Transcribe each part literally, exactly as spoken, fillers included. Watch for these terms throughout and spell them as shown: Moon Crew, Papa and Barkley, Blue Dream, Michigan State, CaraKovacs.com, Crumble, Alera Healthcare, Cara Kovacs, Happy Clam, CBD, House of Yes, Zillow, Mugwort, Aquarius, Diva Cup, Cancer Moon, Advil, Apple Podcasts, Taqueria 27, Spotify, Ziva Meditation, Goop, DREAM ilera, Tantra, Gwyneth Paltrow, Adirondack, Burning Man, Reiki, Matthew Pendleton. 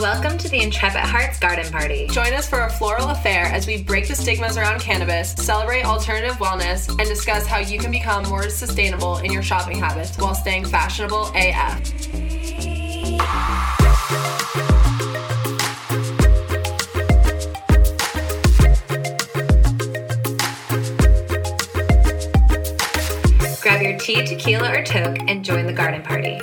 Welcome to the Intrepid Hearts Garden Party. Join us for a floral affair as we break the stigmas around cannabis, celebrate alternative wellness, and discuss how you can become more sustainable in your shopping habits while staying fashionable A F. Grab your tea, tequila, or toke and join the garden party.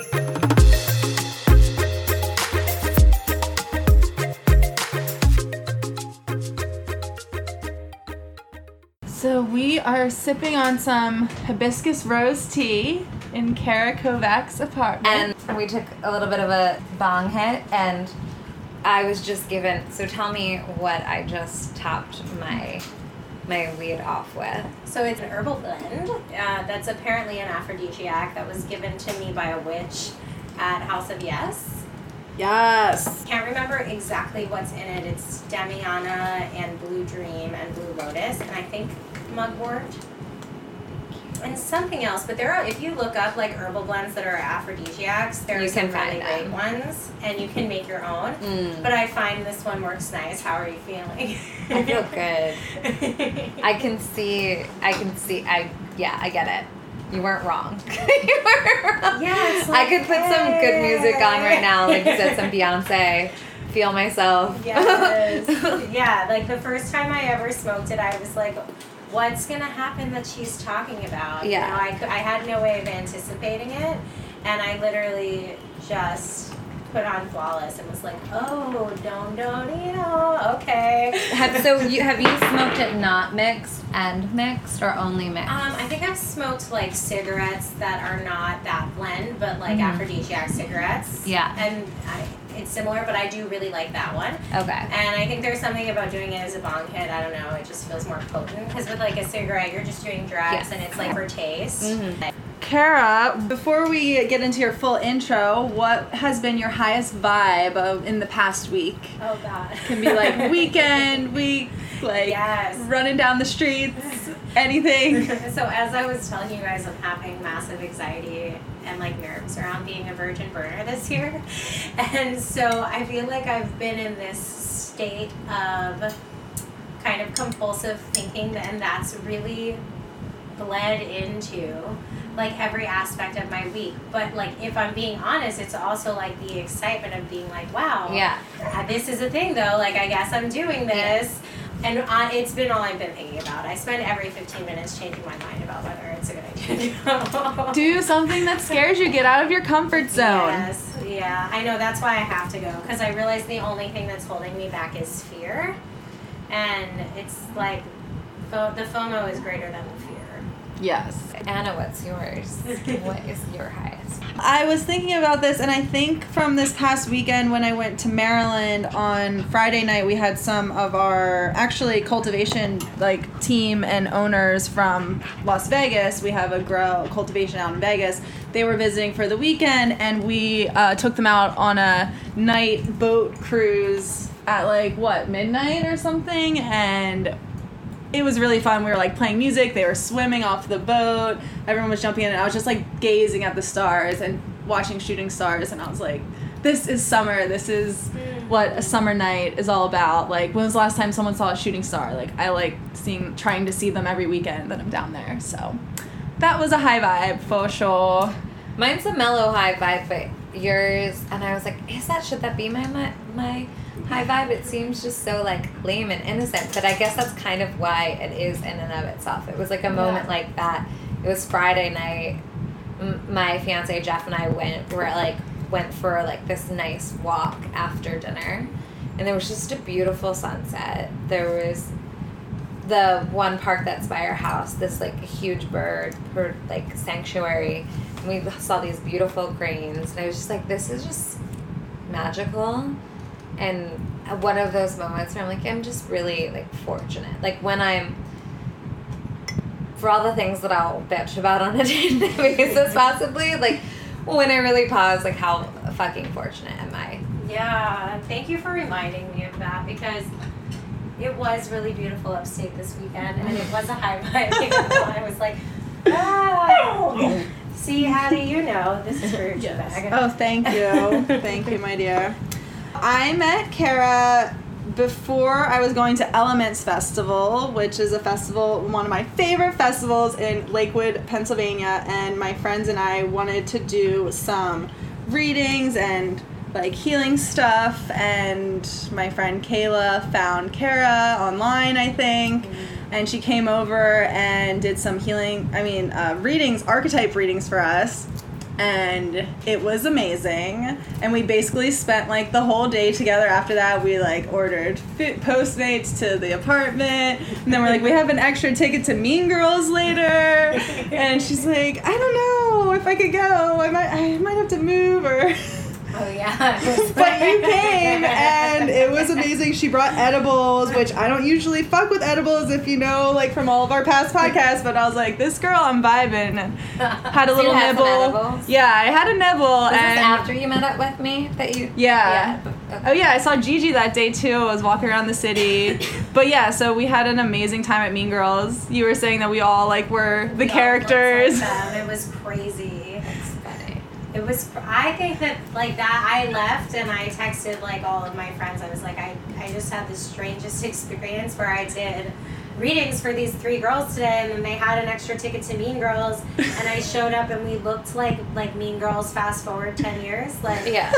So we are sipping on some Hibiscus Rose Tea in Cara Kovacs' apartment. And we took a little bit of a bong hit, and I was just given... So tell me what I just topped my... my weed off with. So it's an herbal blend uh, that's apparently an aphrodisiac that was given to me by a witch at House of Yes. Yes! Can't remember exactly what's in it. It's Damiana and Blue Dream and Blue Lotus and I think Mugwort and something else. But there are, if you look up like herbal blends that are aphrodisiacs, there are some really them. great ones and you can make your own. Mm. But I find this one works nice. How are you feeling? I feel good. I can see, I can see, I, yeah, I get it. You weren't wrong. You weren't wrong. Yeah, it's like, I could put hey. some good music on right now, like you said, some Beyonce. Feel myself. Yes. Yeah, like the first time I ever smoked it, I was like, what's going to happen that she's talking about? Yeah. You know, I, I had no way of anticipating it, and I literally just put on Flawless and was like, oh, don't, don't, you know, okay. Have, so you, have you smoked it not mixed and mixed or only mixed? Um, I think I've smoked, like, cigarettes that are not that blend, but, like, mm-hmm. aphrodisiac cigarettes. Yeah. And I... It's similar, but I do really like that one. Okay. And I think there's something about doing it as a bong hit. I don't know. It just feels more potent. Because with, like, a cigarette, you're just doing drugs, yes. and it's, like, for taste. Mm-hmm. Cara, before we get into your full intro, what has been your highest vibe of, in the past week? Oh, God. It can be, like, weekend, week, like, yes. running down the streets, anything. So as I was telling you guys, I'm having massive anxiety and like nerves around being a virgin burner this year. And so I feel like I've been in this state of kind of compulsive thinking, and that's really bled into like every aspect of my week. But like if I'm being honest, it's also like the excitement of being like, wow, yeah, this is a thing though, like I guess I'm doing this. Yeah. And I, it's been all I've been thinking about. I spend every fifteen minutes changing my mind about whether it's a good idea. Do something that scares you. Get out of your comfort zone. Yes. Yeah. I know. That's why I have to go. Because I realize the only thing that's holding me back is fear. And it's like fo- the FOMO is greater than the fear. Yes. Anna, what's yours? What is your highest? I was thinking about this, and I think from this past weekend when I went to Maryland on Friday night, we had some of our actually cultivation like team and owners from Las Vegas. We have a grow cultivation out in Vegas. They were visiting for the weekend, and we uh, took them out on a night boat cruise at like what midnight or something, and it was really fun. We were like playing music. They were swimming off the boat. Everyone was jumping in, and I was just like gazing at the stars and watching shooting stars. And I was like, this is summer. This is what a summer night is all about. Like, when was the last time someone saw a shooting star? Like, I like seeing, trying to see them every weekend that I'm down there. So that was a high vibe for sure. Mine's a mellow high vibe, but yours, and I was like, is that, should that be my, my, my high vibe? It seems just so like lame and innocent, but I guess that's kind of why it is in and of itself. It was like a moment yeah. like that. It was Friday night. M- my fiance Jeff and I went. We're like went for like this nice walk after dinner, and there was just a beautiful sunset. There was the one park that's by our house. This like huge bird bird like sanctuary. And we saw these beautiful grains, and I was just like, this is just magical. And one of those moments where I'm like, I'm just really, like, fortunate. Like, when I'm, for all the things that I'll bitch about on a day-to-day basis, possibly, like, when I really pause, like, how fucking fortunate am I? Yeah, thank you for reminding me of that, because it was really beautiful upstate this weekend, and it was a high vibe. I was like, wow. See, Hattie, you know, this is for your yes. bag. Oh, thank you. Thank you, my dear. I met Cara before I was going to Elements Festival, which is a festival, one of my favorite festivals in Lakewood, Pennsylvania, and my friends and I wanted to do some readings and like healing stuff, and my friend Kayla found Cara online, I think, mm-hmm. and she came over and did some healing, I mean, uh, readings, archetype readings for us. And it was amazing, and we basically spent like the whole day together. After that, we like ordered food, Postmates to the apartment, and then we're like, we have an extra ticket to Mean Girls later, and she's like, I don't know if I could go, I might, I might have to move, or... Oh, yeah. But you came, and it was amazing. She brought edibles, which I don't usually fuck with edibles, if you know, like, from all of our past podcasts. But I was like, this girl, I'm vibing. And had a little you had nibble. Yeah, I had a nibble. Was and this after you met up with me? that you? Yeah. yeah. Okay. Oh, yeah, I saw Gigi that day, too. I was walking around the city. But, yeah, so we had an amazing time at Mean Girls. You were saying that we all, like, were the we characters. Like it was crazy. It was, I think that, like, that I left and I texted, like, all of my friends. I was like, I, I just had the strangest experience where I did readings for these three girls today, and then they had an extra ticket to Mean Girls, and I showed up and we looked like, like Mean Girls fast forward ten years. Like, yeah.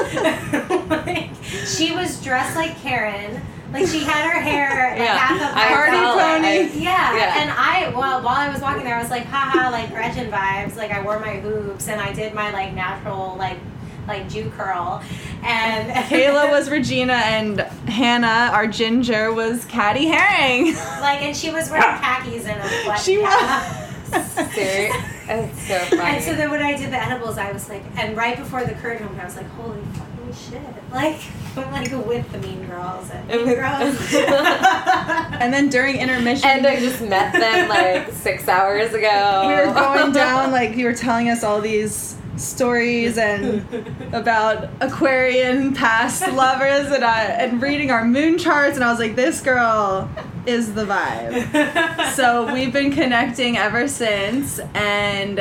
Like, she was dressed like Karen. Like, she had her hair, like, yeah. half up by her pony. Yeah. yeah, and I, well, while I was walking there, I was like, haha, like, Gretchen vibes. Like, I wore my hoops, and I did my, like, natural, like, like, Jew curl. And Kayla was Regina, and Hannah, our ginger, was Catty Herring. Like, and she was wearing khakis and a sweat. She was. Seriously? That's so funny. And so then when I did the edibles, I was like, and right before the curtain opened, I was like, holy fucking shit. Like... But like with the Mean Girls and Mean Girls. And then during intermission. And I just met them like six hours ago. We were going down, like you were telling us all these stories and about Aquarian past lovers and, I, and reading our moon charts, and I was like, this girl is the vibe. So we've been connecting ever since. And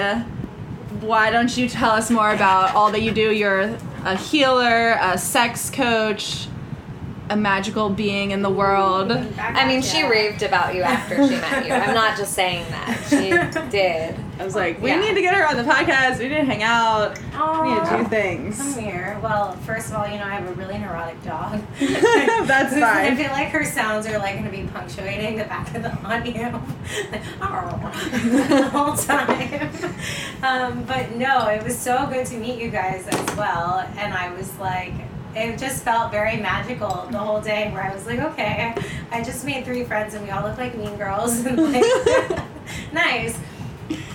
why don't you tell us more about all that you do? You're a healer, a sex coach, a magical being in the world. I mean, she raved about you after she met you. I'm not just saying that. She did. I was like, we yeah. need to get her on the podcast. We need to hang out. Aww. We need to do things. Come here. Well, first of all, you know, I have a really neurotic dog. That's fine. I feel like her sounds are, like, going to be punctuating the back of the audio. Like, oh, the whole time. Um, but, no, it was so good to meet you guys as well. And I was, like... It just felt very magical the whole day, where I was like, okay, I just made three friends and we all look like Mean Girls. And like, nice.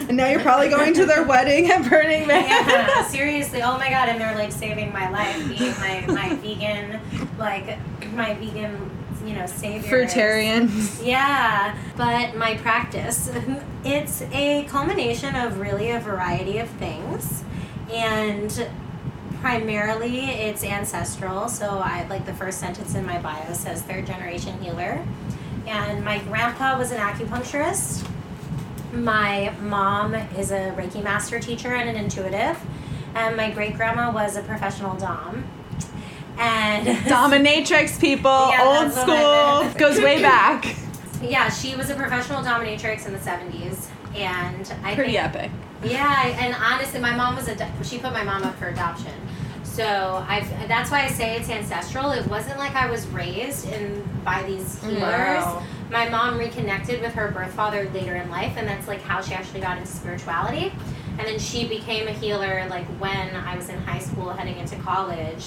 And now you're probably going to their wedding at Burning Man. Yeah, seriously. Oh my God. And they're like saving my life, being my, my vegan, like my vegan, you know, savior. Fruitarian. Yeah. But my practice, it's a culmination of really a variety of things. And... primarily, it's ancestral, so I like the first sentence in my bio says third generation healer. And my grandpa was an acupuncturist. My mom is a Reiki master teacher and an intuitive. And my great-grandma was a professional dom. And dominatrix, people, yeah, old school, goes way back. Yeah, she was a professional dominatrix in the seventies. And I Pretty think, epic. Yeah, and honestly, my mom was a, she put my mom up for adoption. So I've, that's why I say it's ancestral. It wasn't like I was raised in by these healers. Wow. My mom reconnected with her birth father later in life, and that's like how she actually got into spirituality. And then she became a healer like when I was in high school heading into college.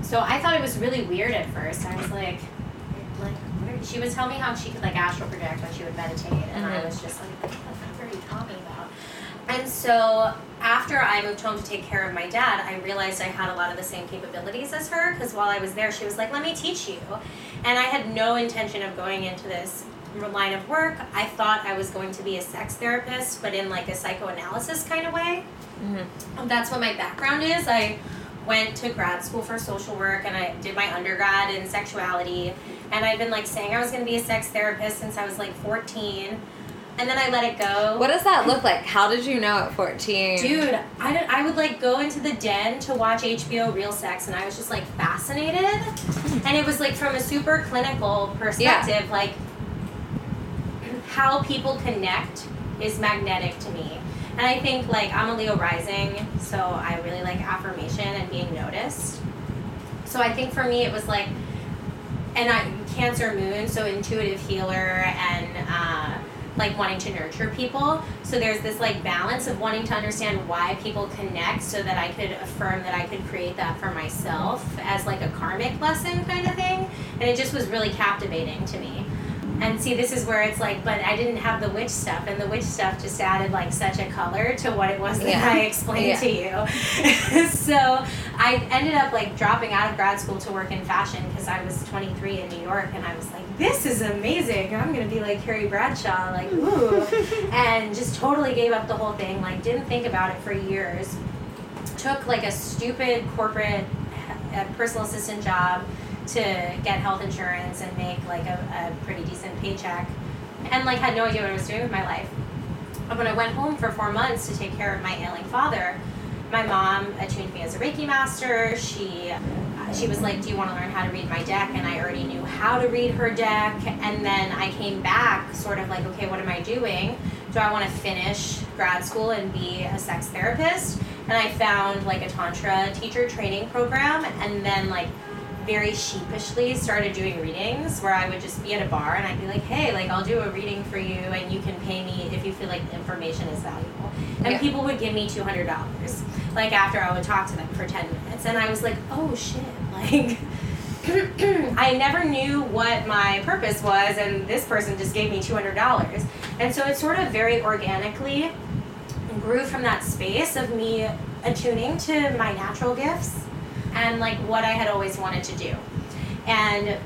So I thought it was really weird at first. I was like, like weird. She would tell me how she could like astral project when she would meditate, and mm-hmm. I was just like, what the fuck are you talking about? And so after I moved home to take care of my dad, I realized I had a lot of the same capabilities as her, because while I was there, she was like, let me teach you. And I had no intention of going into this line of work. I thought I was going to be a sex therapist, but in like a psychoanalysis kind of way. Mm-hmm. That's what my background is. I went to grad school for social work, and I did my undergrad in sexuality. And I've been like saying I was going to be a sex therapist since I was like fourteen. and then I let it go. What does that look like? How did you know at fourteen? Dude, I, did, I would like go into the den to watch H B O Real Sex, and I was just like fascinated. And it was like from a super clinical perspective, yeah. like how people connect is magnetic to me. And I think like I'm a Leo Rising, so I really like affirmation and being noticed. So I think for me it was like, and I'm Cancer Moon, so intuitive healer and uh, like wanting to nurture people. So there's this like balance of wanting to understand why people connect so that I could affirm that I could create that for myself as like a karmic lesson kind of thing. And it just was really captivating to me. And see, this is where it's like, but I didn't have the witch stuff, and the witch stuff just added like such a color to what it was that yeah. I explained yeah. to you. So I ended up like dropping out of grad school to work in fashion because I was twenty-three in New York, and I was like, this is amazing. I'm going to be like Harry Bradshaw, like, ooh. And just totally gave up the whole thing, like didn't think about it for years. Took like a stupid corporate uh, personal assistant job to get health insurance and make like a, a pretty decent paycheck, and like had no idea what I was doing with my life. And when I went home for four months to take care of my ailing father, my mom attuned me as a Reiki master. She she was like, do you want to learn how to read my deck? And I already knew how to read her deck. And then I came back sort of like, okay, what am I doing? Do I want to finish grad school and be a sex therapist? And I found like a Tantra teacher training program, and then like very sheepishly started doing readings where I would just be at a bar and I'd be like, hey, like I'll do a reading for you and you can pay me if you feel like the information is valuable. And yeah. people would give me two hundred dollars like after I would talk to them for ten minutes. And I was like, oh shit, like I never knew what my purpose was, and this person just gave me two hundred dollars. And so it sort of very organically grew from that space of me attuning to my natural gifts and like what I had always wanted to do. And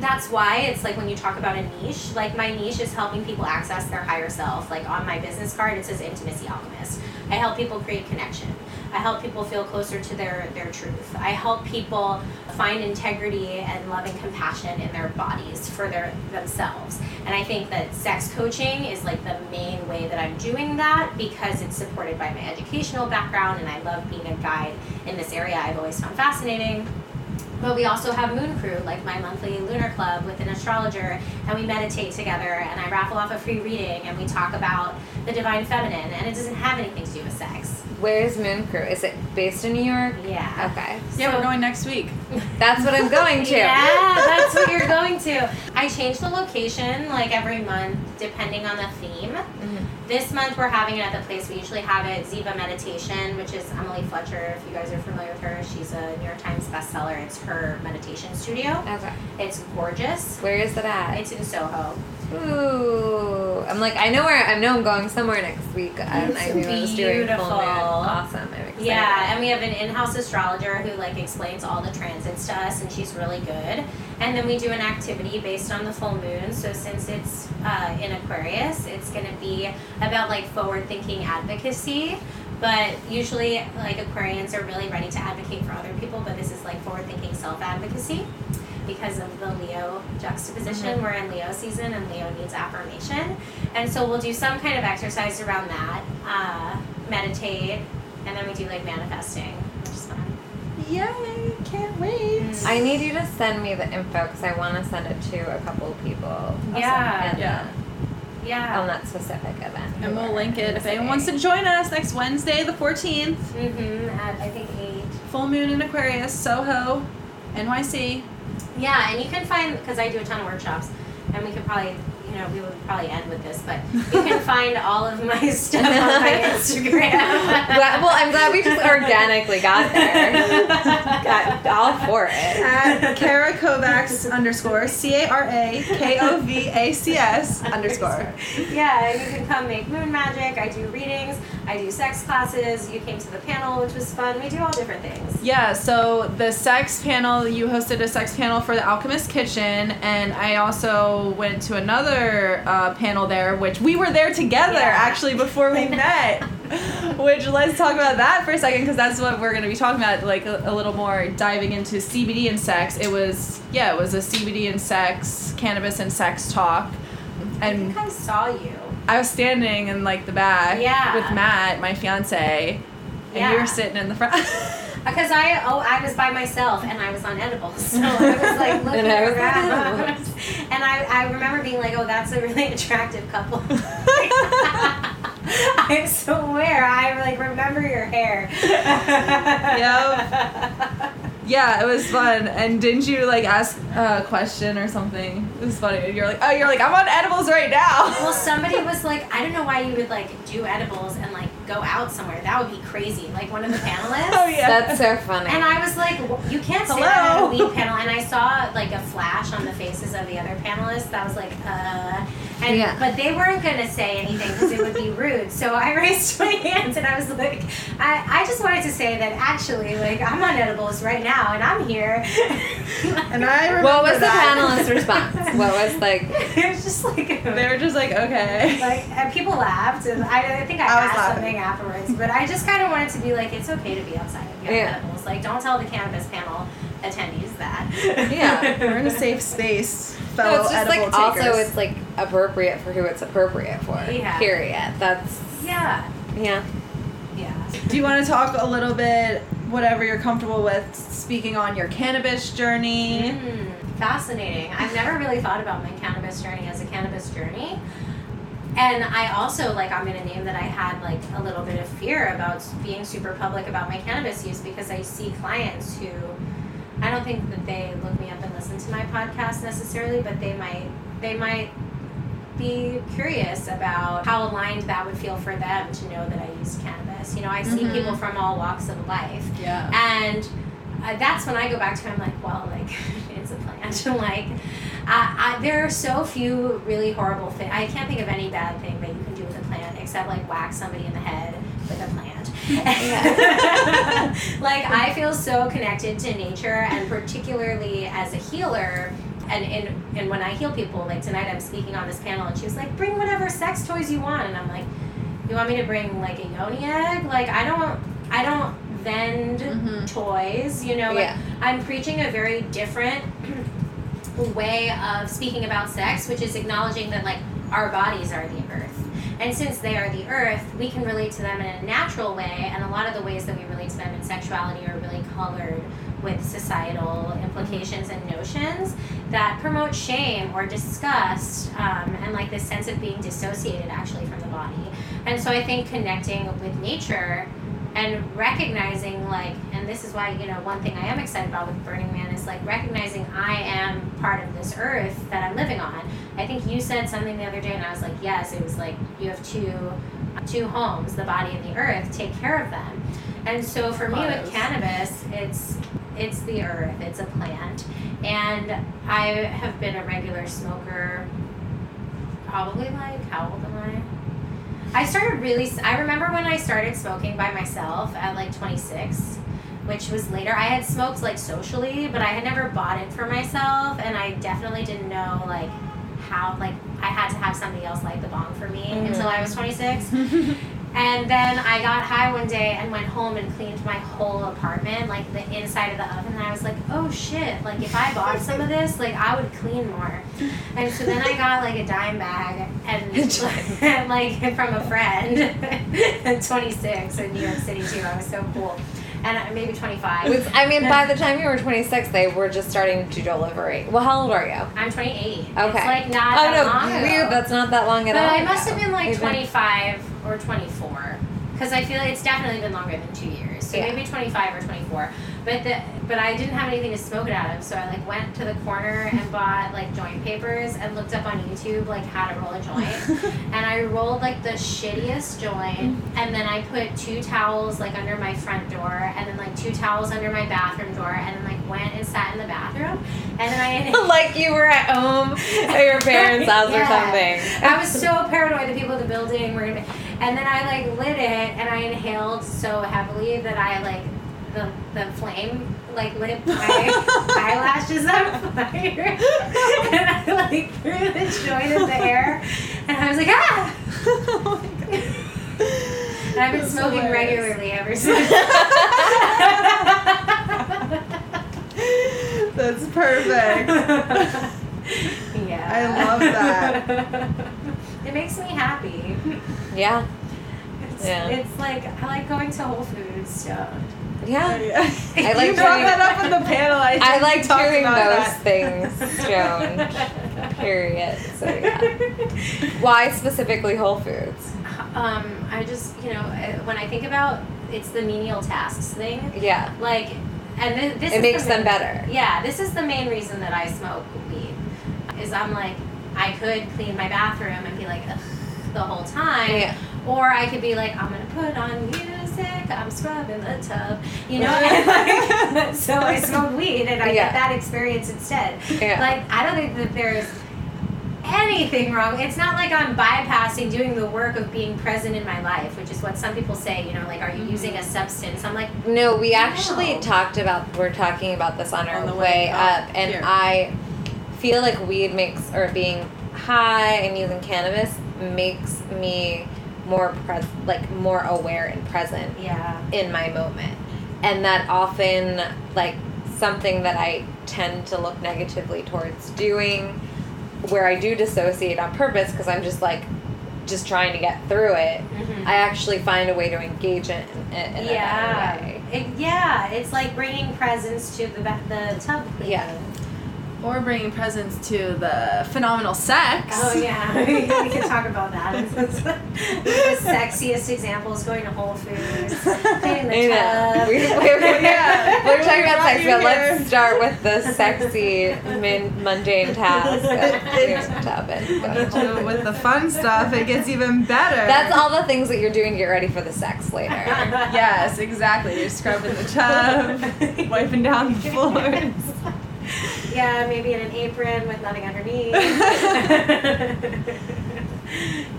that's why it's like when you talk about a niche, like my niche is helping people access their higher self. Like on my business card, it says Intimacy Alchemist. I help people create connection. I help people feel closer to their, their truth. I help people find integrity and love and compassion in their bodies for their themselves. And I think that sex coaching is like the main way that I'm doing that, because it's supported by my educational background, and I love being a guide in this area I've always found fascinating. But we also have Moon Crew, like my monthly lunar club with an astrologer, and we meditate together, and I raffle off a free reading, and we talk about the divine feminine, and it doesn't have anything to do with sex. Where's Moon Crew? Is it based in New York? Yeah. Okay. Yeah, so, we're going next week. That's what I'm going to. Yeah, that's what you're going to. I change the location like every month depending on the theme. Mm-hmm. This month we're having it at the place we usually have it, Ziva Meditation, which is Emily Fletcher, if you guys are familiar with her. She's a New York Times bestseller. It's her meditation studio. Okay. It's gorgeous. Where is it at? It's in Soho. Ooh, I'm like, I know where, I know I'm going somewhere next week. Um, it's I beautiful. Doing awesome. I'm excited. Yeah, and we have an in-house astrologer who like explains all the transits to us, and she's really good. And then we do an activity based on the full moon. So since it's uh, in Aquarius, it's going to be about like forward-thinking advocacy. But usually like Aquarians are really ready to advocate for other people, but this is like forward-thinking self-advocacy, because of the Leo juxtaposition. Mm-hmm. We're in Leo season, and Leo needs affirmation. And so we'll do some kind of exercise around that, uh, meditate, and then we do like manifesting, which is fun. Yay, can't wait. Mm. I need you to send me the info, because I want to send it to a couple of people. Awesome. Yeah. And, yeah. Uh, Yeah. On that specific event. And we'll link it if anyone wants to join us next Wednesday, the fourteenth. Mm-hmm. At, I think, eight. Full moon in Aquarius, Soho, N Y C. Yeah, and you can find, because I do a ton of workshops, and we could probably, you know, we would probably end with this, but you can find all of my stuff on my Instagram. Well, I'm glad we just organically got there. Got all for it. At Cara Kovacs underscore C A R A K O V A C S underscore. Yeah, you can come make moon magic. I do readings. I do sex classes. You came to the panel, which was fun. We do all different things. Yeah, so the sex panel, you hosted a sex panel for the Alchemist Kitchen, and I also went to another uh, panel there, which we were there together, yeah. actually, before we met, which let's talk about that for a second, because that's what we're going to be talking about, like a, a little more diving into C B D and sex. It was, yeah, it was a C B D and sex, cannabis and sex talk. And I think I saw you. I was standing in, like, the back yeah. with Matt, my fiancé, and yeah. you were sitting in the front. Because I oh I was by myself, and I was on edibles, so I was, like, looking around. And I, I remember being like, oh, that's a really attractive couple. I swear, I, like, remember your hair. Yep. Yeah, it was fun. And didn't you, like, ask a question or something? It was funny. You're like, oh, you're like, I'm on edibles right now. Well, somebody was like, I don't know why you would, like, do edibles and, like, go out somewhere. That would be crazy. Like, one of the panelists. Oh, yeah. That's so funny. And I was like, you can't say Hello. that on a weed panel. And I saw, like, a flash on the faces of the other panelists. I was like, uh... And, yeah. But they weren't going to say anything because it would be rude. So I raised my hands and I was like, I, I just wanted to say that actually, like, I'm on edibles right now and I'm here. And I remember What was that. the panelist's response? What was, like... It was just like... They were just like, okay. Like, and people laughed. And I, I think I, I asked something afterwards. But I just kind of wanted to be like, it's okay to be outside of yeah. edibles. Like, don't tell the cannabis panel attendees that. Yeah. We're in a safe space. No, it's just, like, takers. Also it's, like, appropriate for who it's appropriate for. Yeah. Period. That's... Yeah. Yeah. Yeah. Do you want to talk a little bit, whatever you're comfortable with, speaking on your cannabis journey? Mm, fascinating. I've never really thought about my cannabis journey as a cannabis journey. And I also, like, I'm going to name that I had, like, a little bit of fear about being super public about my cannabis use because I see clients who... I don't think that they look me up and listen to my podcast necessarily, but they might they might be curious about how aligned that would feel for them to know that I use cannabis. You know, I see mm-hmm. people from all walks of life. Yeah. And uh, that's when I go back to I'm like, well, like, it's a plant. Like, I, I, there are so few really horrible things. I can't think of any bad thing that you can do with a plant except, like, whack somebody in the head with a plant. Like, I feel so connected to nature, and particularly as a healer, and in and when I heal people, like tonight I'm speaking on this panel, and she was like, bring whatever sex toys you want, and I'm like, you want me to bring, like, a Yoni Egg? Like, I don't I don't vend mm-hmm. toys, you know, like, yeah. I'm preaching a very different way of speaking about sex, which is acknowledging that, like, our bodies are the earth. And since they are the earth, we can relate to them in a natural way, and a lot of the ways that we relate to them in sexuality are really colored with societal implications and notions that promote shame or disgust, um, and, like, this sense of being dissociated, actually, from the body. And so I think connecting with nature and recognizing, like, and this is why, you know, one thing I am excited about with Burning Man is, like, recognizing I am part of this earth that I'm living on. I think you said something the other day, and I was like, yes, it was like, you have two two homes, the body and the earth, take care of them. And so for me with cannabis, it's it's the earth, it's a plant. And I have been a regular smoker probably, like, how old am I? I started really, I remember when I started smoking by myself at, like, twenty-six, which was later. I had smoked, like, socially, but I had never bought it for myself, and I definitely didn't know, like, how, like, I had to have somebody else light the bong for me mm-hmm. until I was twenty-six. And then I got high one day and went home and cleaned my whole apartment, like, the inside of the oven, and I was like, oh, shit, like, if I bought some of this, like, I would clean more. And so then I got, like, a dime bag and, like, and, like from a friend at twenty-six in New York City, too. I was so cool. And maybe twenty-five. Was, I mean, by the time you were twenty-six, they were just starting to deliberate. Well, how old are you? I'm twenty-eight. Okay. It's, like, not oh, that no, long weird. Ago. That's not that long at but all. But I must ago. have been, like, You've twenty-five... Been- or twenty-four, because I feel it's definitely been longer than two years, so yeah. maybe twenty-five or twenty-four, but the, but I didn't have anything to smoke it out of, so I, like, went to the corner and bought, like, joint papers and looked up on YouTube, like, how to roll a joint, and I rolled, like, the shittiest joint, and then I put two towels, like, under my front door, and then, like, two towels under my bathroom door, and then, like, went and sat in the bathroom, and then I... Like you were at home at your parents' house yeah. or something. I was so paranoid that people in the building were going to be... And then I, like, lit it, and I inhaled so heavily that I, like, the the flame, like, lit my eyelashes on fire. And I, like, threw the joint in the air, and I was like, ah! Oh, my God. And I've been That's smoking hilarious. regularly ever since. That's perfect. Yeah. I love that. It makes me happy. Yeah. It's, yeah. It's like, I like going to Whole Foods stoned. Yeah. yeah. I like you brought that up in the panel. I, I like hearing those that. things stoned. Period. So, yeah. Why specifically Whole Foods? Um, I just, you know, when I think about it's the menial tasks thing. Yeah. Like, and th- this it is makes the main, them better. Yeah. This is the main reason that I smoke weed. Is I'm like, I could clean my bathroom and be like, ugh, the whole time. Yeah. Or I could be like, I'm going to put on music, I'm scrubbing the tub, you know? And like, so I smoke weed and I yeah. get that experience instead. Yeah. Like, I don't think that there's anything wrong. It's not like I'm bypassing doing the work of being present in my life, which is what some people say, you know, like, are you using a substance? I'm like, no, we actually no. talked about, we're talking about this on our on way, way up, and here. I feel like weed makes, or being high and using cannabis makes me more pres- like more aware and present yeah. in my moment. And that often, like, something that I tend to look negatively towards doing, where I do dissociate on purpose because I'm just like just trying to get through it, mm-hmm. I actually find a way to engage it in, in, in yeah. a better way. It, yeah, it's like bringing presence to the the tub cleaning. Yeah. Or bringing presents to the phenomenal sex. Oh, yeah. We can talk about that. It's, it's, the sexiest example is going to Whole Foods. Paying the tub. We, we're, we're, yeah. we're talking about sex, but let's start with the sexy, min, mundane task of the tub. With the fun stuff, it gets even better. That's all the things that you're doing to get ready for the sex later. Yes, exactly. You're scrubbing the tub, wiping down the floors. Yeah, maybe in an apron with nothing underneath.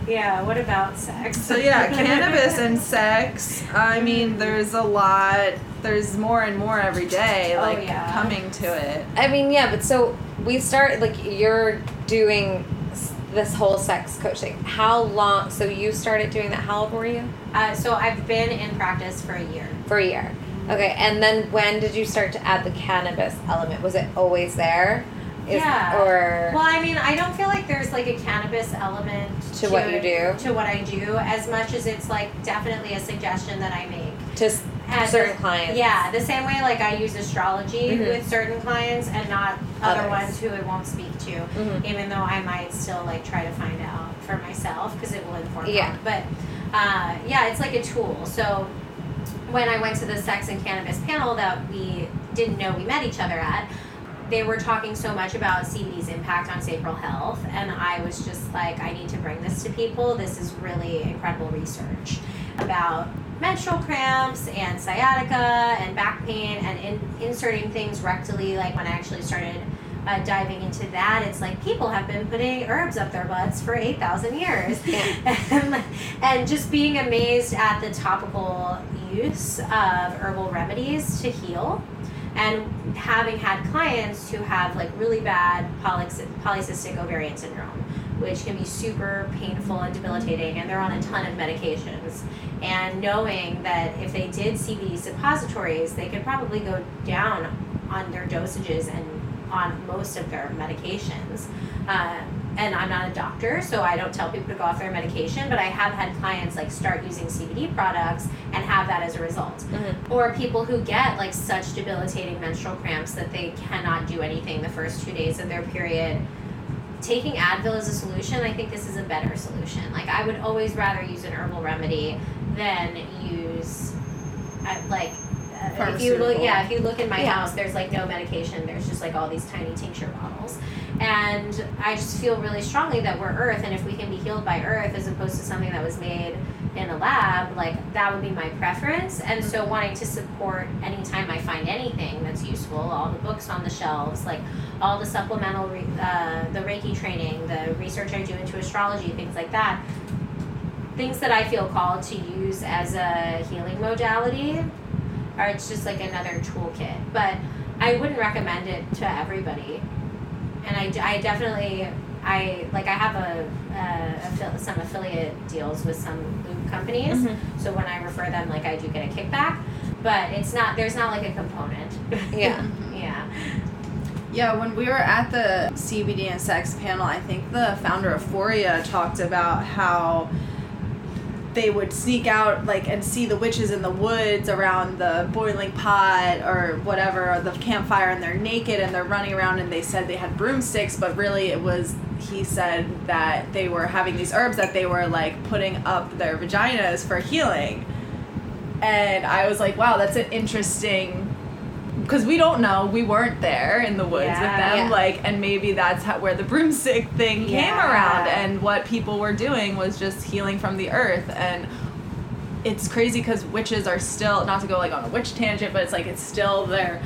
Yeah, what about sex? So yeah, cannabis and sex. I mean, there's a lot. There's more and more every day, like, oh, yeah. coming to it. I mean, yeah, but so we start, like, you're doing this whole sex coaching. How long, so you started doing that, how old were you? Uh, so I've been in practice for a year. For a year. Okay, and then when did you start to add the cannabis element? Was it always there? Is, yeah. Or well, I mean, I don't feel like there's like a cannabis element to, to what you do. To what I do, as much as it's like definitely a suggestion that I make to and certain the, clients. Yeah, the same way like I use astrology mm-hmm. with certain clients and not Others. other ones who it won't speak to, mm-hmm. even though I might still like try to find out for myself because it will inform me. Yeah. But uh, yeah, it's like a tool. So when I went to the sex and cannabis panel that we didn't know we met each other at, they were talking so much about C B D's impact on sacral health, and I was just like, I need to bring this to people. This is really incredible research about menstrual cramps and sciatica and back pain and in, inserting things rectally. Like when I actually started Uh, diving into that, it's like people have been putting herbs up their butts for eight thousand years. Yeah. and, and just being amazed at the topical use of herbal remedies to heal. And having had clients who have like really bad poly- polycystic ovarian syndrome, which can be super painful and debilitating, and they're on a ton of medications. And knowing that if they did C B D suppositories, they could probably go down on their dosages and on most of their medications. Uh, and I'm not a doctor, so I don't tell people to go off their medication, but I have had clients like start using C B D products and have that as a result. Mm-hmm. Or people who get like such debilitating menstrual cramps that they cannot do anything the first two days of their period. Taking Advil as a solution, I think this is a better solution. Like I would always rather use an herbal remedy than use uh, like If you look, yeah, if you look in my yeah. house, there's like no medication. There's just like all these tiny tincture bottles. And I just feel really strongly that we're earth, and if we can be healed by earth as opposed to something that was made in a lab, like that would be my preference. And so wanting to support anytime I find anything that's useful, all the books on the shelves, like all the supplemental, re- uh, the Reiki training, the research I do into astrology, things like that. Things that I feel called to use as a healing modality. Or it's just like another toolkit. But I wouldn't recommend it to everybody. And I, I definitely, I like I have a, a, a some affiliate deals with some lube companies. Mm-hmm. So when I refer them, like I do get a kickback. But it's not, there's not like a component. Yeah. Yeah. Yeah, when we were at the C B D and sex panel, I think the founder of Foria talked about how they would sneak out like and see the witches in the woods around the boiling pot or whatever, or the campfire, and they're naked and they're running around, and they said they had broomsticks, but really it was, he said that they were having these herbs that they were like putting up their vaginas for healing. And I was like, wow, that's an interesting, because we don't know, we weren't there in the woods yeah, with them, yeah. like, and maybe that's how, where the broomstick thing yeah. came around, and what people were doing was just healing from the earth. And it's crazy because witches are still, not to go like on a witch tangent, but it's like it's still there,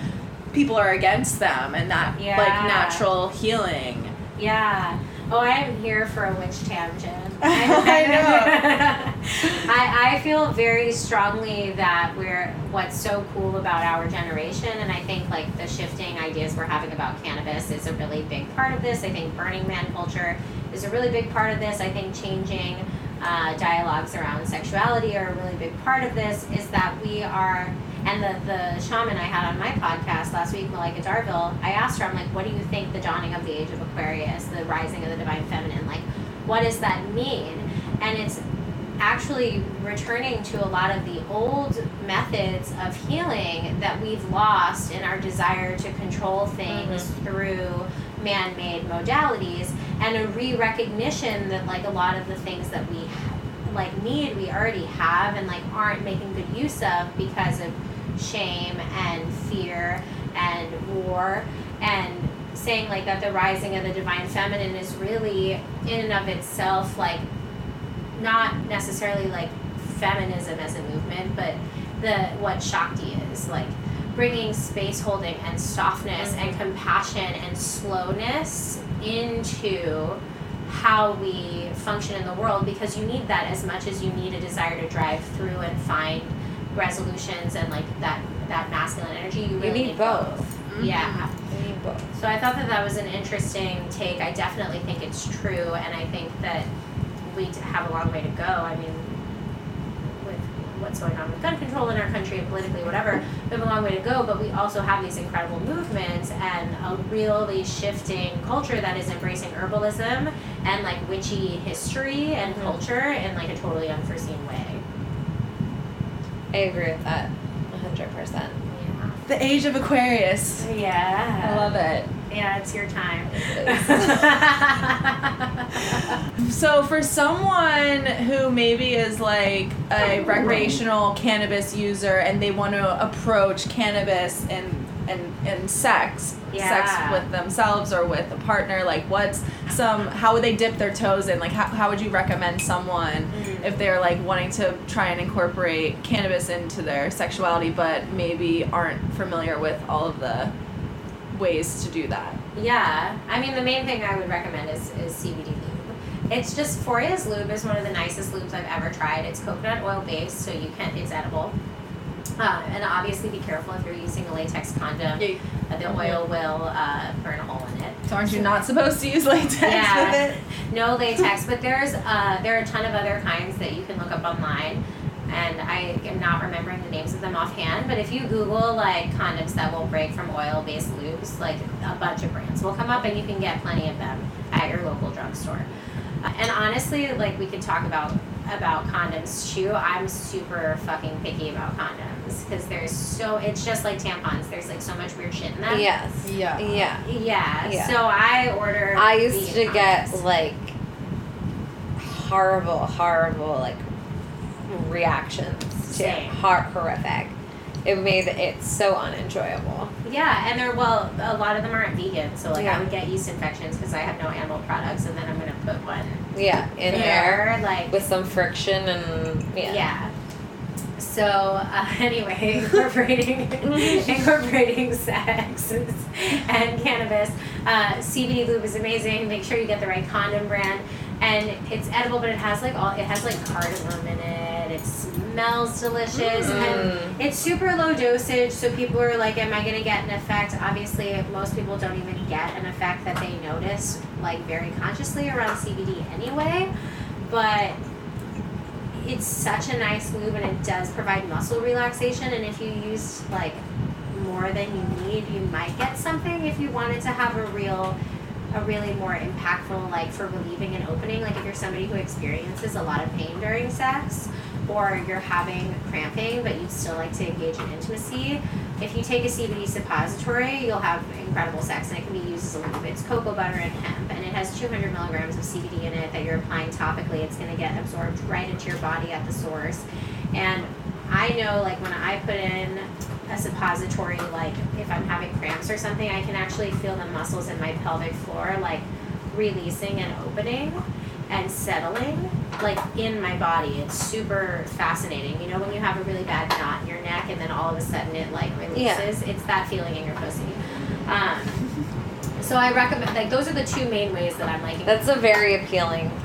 people are against them and that yeah. like natural healing. Yeah. Oh, I am here for a witch tangent. I know. I, I feel very strongly that we're, what's so cool about our generation, and I think like the shifting ideas we're having about cannabis is a really big part of this. I think Burning Man culture is a really big part of this. I think changing uh, dialogues around sexuality are a really big part of this, is that we are, and the, the shaman I had on my podcast last week, Malika Darville, I asked her, I'm like, what do you think the dawning of the age of Aquarius, the rising of the divine feminine, like, what does that mean? And it's actually returning to a lot of the old methods of healing that we've lost in our desire to control things mm-hmm. through man-made modalities, and a re-recognition that, like, a lot of the things that we, like, need, we already have and, like, aren't making good use of because of shame and fear and war, and saying, like, that the rising of the divine feminine is really, in and of itself, like, not necessarily, like, feminism as a movement, but the what Shakti is, like, bringing space holding and softness mm-hmm. and compassion and slowness into how we function in the world, because you need that as much as you need a desire to drive through and find resolutions and, like, that, that masculine energy. You really you need both. both. Mm-hmm. Yeah. You need both. So I thought that that was an interesting take. I definitely think it's true, and I think that we have a long way to go. I mean, with what's going on with gun control in our country and politically, whatever, we have a long way to go, but we also have these incredible movements and a really shifting culture that is embracing herbalism and, like, witchy history and mm-hmm. culture in, like, a totally unforeseen way. I agree with that one hundred percent. Yeah. The age of Aquarius. Yeah. I love it. Yeah, it's your time. It is. So for someone who maybe is like a recreational cannabis user and they want to approach cannabis and and, and sex, yeah. sex with themselves or with a partner, like what's some, how would they dip their toes in? Like how, how would you recommend someone mm-hmm. if they're like wanting to try and incorporate cannabis into their sexuality but maybe aren't familiar with all of the ways to do that? Yeah. I mean, the main thing I would recommend is, is C B D lube. It's just, Foria's lube is one of the nicest lubes I've ever tried. It's coconut oil based, so you can't, it's edible. Uh, and obviously be careful if you're using a latex condom. Yeah. Uh, the oil will uh, burn a hole in it. So aren't you not supposed to use latex yeah. with it? No latex, but there's uh, there are a ton of other kinds that you can look up online. And I am not remembering the names of them offhand, but if you Google, like, condoms that will break from oil-based lubes, like, a bunch of brands will come up, and you can get plenty of them at your local drugstore. Uh, and honestly, like, we could talk about about condoms, too. I'm super fucking picky about condoms, because there's so, it's just like tampons. There's, like, so much weird shit in them. Yes. Yeah. Yeah. Yeah. yeah. So I order I used to condoms. Get, like, horrible, horrible, like, reactions to it. Heart horrific. It made it so unenjoyable. Yeah, and they're, well, a lot of them aren't vegan, so, like, yeah. I would get yeast infections because I have no animal products, and then I'm going to put one yeah, in there, there like, with some friction and, yeah. Yeah. So, uh, anyway, incorporating incorporating sex and cannabis. Uh, C B D lube is amazing. Make sure you get the right condom brand. And it's edible, but it has, like, all, it has, like, cardamom in it. It smells delicious, mm. and it's super low dosage, so people are like, am I going to get an effect? Obviously, most people don't even get an effect that they notice, like, very consciously around C B D anyway, but it's such a nice lube, and it does provide muscle relaxation, and if you use, like, more than you need, you might get something. If you wanted to have a real, a really more impactful, like, for relieving an opening, like if you're somebody who experiences a lot of pain during sex, or you're having cramping but you'd still like to engage in intimacy, if you take a C B D suppository, you'll have incredible sex, and it can be used as a lube. It's cocoa butter and hemp, and it has two hundred milligrams of C B D in it that you're applying topically. It's going to get absorbed right into your body at the source. And I know, like, when I put in a suppository, like, if I'm having cramps or something, I can actually feel the muscles in my pelvic floor, like, releasing and opening and settling, like, in my body. It's super fascinating. You know when you have a really bad knot in your neck and then all of a sudden it, like, releases? Yeah. It's that feeling in your pussy. Um, so I recommend, like, those are the two main ways that I'm liking. That's a very appealing description.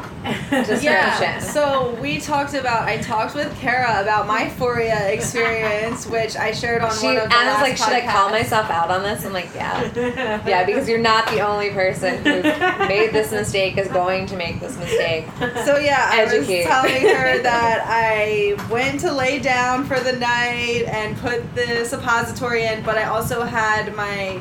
Yeah, so we talked about, I talked with Cara about my Foria experience, which I shared on she, one of the Anna's last like, podcasts. Should I call myself out on this? I'm like, yeah. Yeah, because you're not the only person who made this mistake is going to make this mistake. So yeah, Educate. I was telling her that I went to lay down for the night and put the suppository in, but I also had my...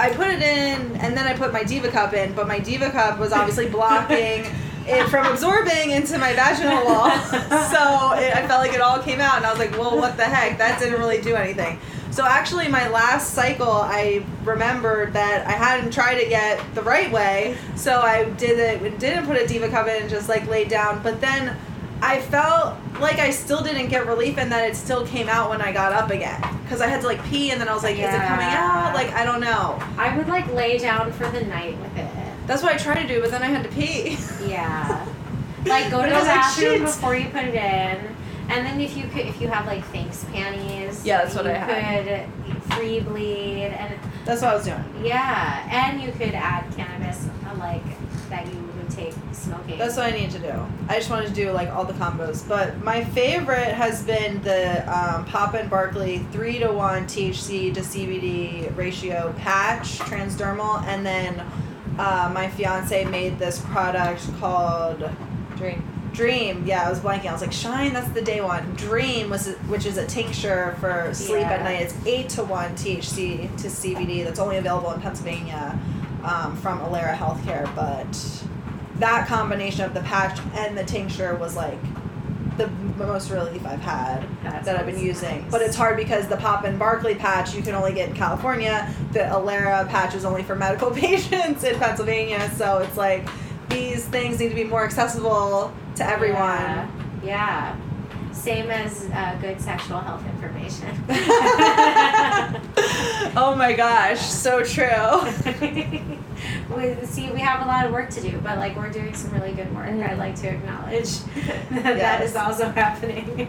I put it in, and then I put my Diva Cup in, but my Diva Cup was obviously blocking... it from absorbing into my vaginal wall, so it, I felt like it all came out, and I was like, well, what the heck, that didn't really do anything. So actually my last cycle, I remembered that I hadn't tried it yet the right way, so I did it, didn't put a Diva Cup in and just like laid down, but then I felt like I still didn't get relief and that it still came out when I got up again. Because I had to like pee, and then I was like, yeah. Is it coming out? Like, I don't know. I would like lay down for the night with it. That's what I tried to do, but then I had to pee. Yeah. Like, go to the bathroom like, before you put it in. And then if you could, if you have, like, thanks panties. Yeah, that's what I had. You could free bleed. And that's what I was doing. Yeah. And you could add cannabis, like, that you would take smoking. That's what I need to do. I just wanted to do, like, all the combos. But my favorite has been the um, Papa and Barkley three to one T H C to C B D ratio patch, transdermal, and then... Uh, my fiance made this product called Dream. Dream, yeah, I was blanking. I was like, Shine, that's the day one. Dream, was which is a tincture for sleep yeah. at night. It's eight to one T H C to C B D. That's only available in Pennsylvania um, from Alera Healthcare. But that combination of the patch and the tincture was like the most relief I've had that's that I've been using. Nice. But it's hard because the Pop and Barkley patch you can only get in California. The Alera patch is only for medical patients in Pennsylvania. So it's like these things need to be more accessible to everyone. Yeah. yeah. Same as uh, good sexual health information. Oh my gosh, so true. We, see, we have a lot of work to do, but like we're doing some really good work. Mm-hmm. I'd like to acknowledge that yes. that is also happening.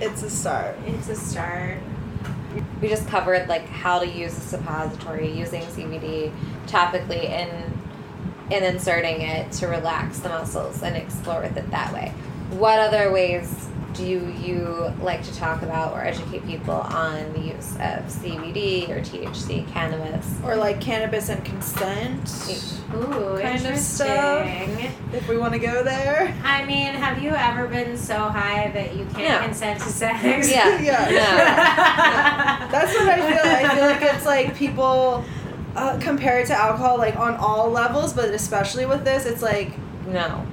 It's a start. It's a start. We just covered like how to use a suppository, using C B D topically, and and inserting it to relax the muscles and explore with it that way. What other ways do you like to talk about or educate people on the use of C B D or T H C cannabis? Or like cannabis and consent? Ooh, kind of stuff. If we want to go there. I mean, have you ever been so high that you can't no. consent to sex? Yeah. yeah. No. No. That's what I feel. I feel like it's like people uh, compare it to alcohol like on all levels, but especially with this, it's like... No.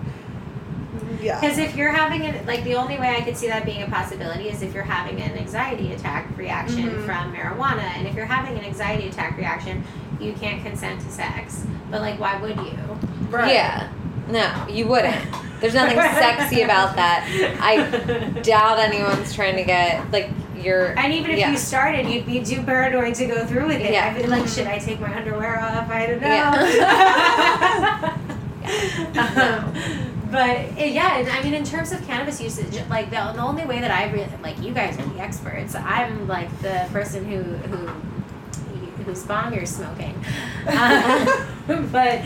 Because yeah. if you're having it, like the only way I could see that being a possibility is if you're having an anxiety attack reaction mm-hmm. from marijuana, and if you're having an anxiety attack reaction, you can't consent to sex. But like, why would you? Right. Yeah. No, you wouldn't. There's nothing sexy about that. I doubt anyone's trying to get like your. And even if yeah. you started, you'd be too paranoid to go through with it. Yeah. I'd be like, should I take my underwear off? I don't know. Yeah. yeah. Um, But, it, yeah, and I mean, in terms of cannabis usage, like, the, the only way that I really, like, you guys are the experts. I'm, like, the person who, who, whose bong you're smoking. Um, but,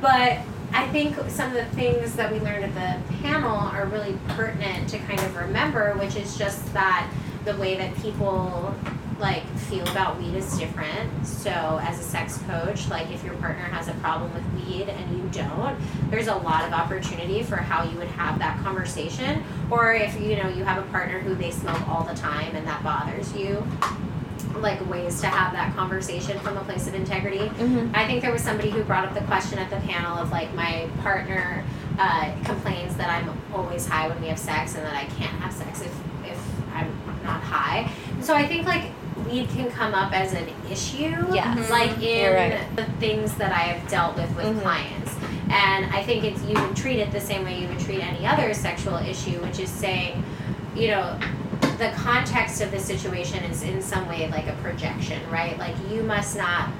but I think some of the things that we learned at the panel are really pertinent to kind of remember, which is just that the way that people... like feel about weed is different. So as a sex coach, like if your partner has a problem with weed and you don't, there's a lot of opportunity for how you would have that conversation. Or if you know you have a partner who they smoke all the time and that bothers you, like ways to have that conversation from a place of integrity. Mm-hmm. I think there was somebody who brought up the question at the panel of like, my partner uh, complains that I'm always high when we have sex and that I can't have sex if, if I'm not high. So I think like weed can come up as an issue, yes. like in right. the things that I have dealt with with mm-hmm. clients. And I think it's, you would treat it the same way you would treat any other sexual issue, which is saying, you know, the context of the situation is in some way like a projection, right? Like, you must not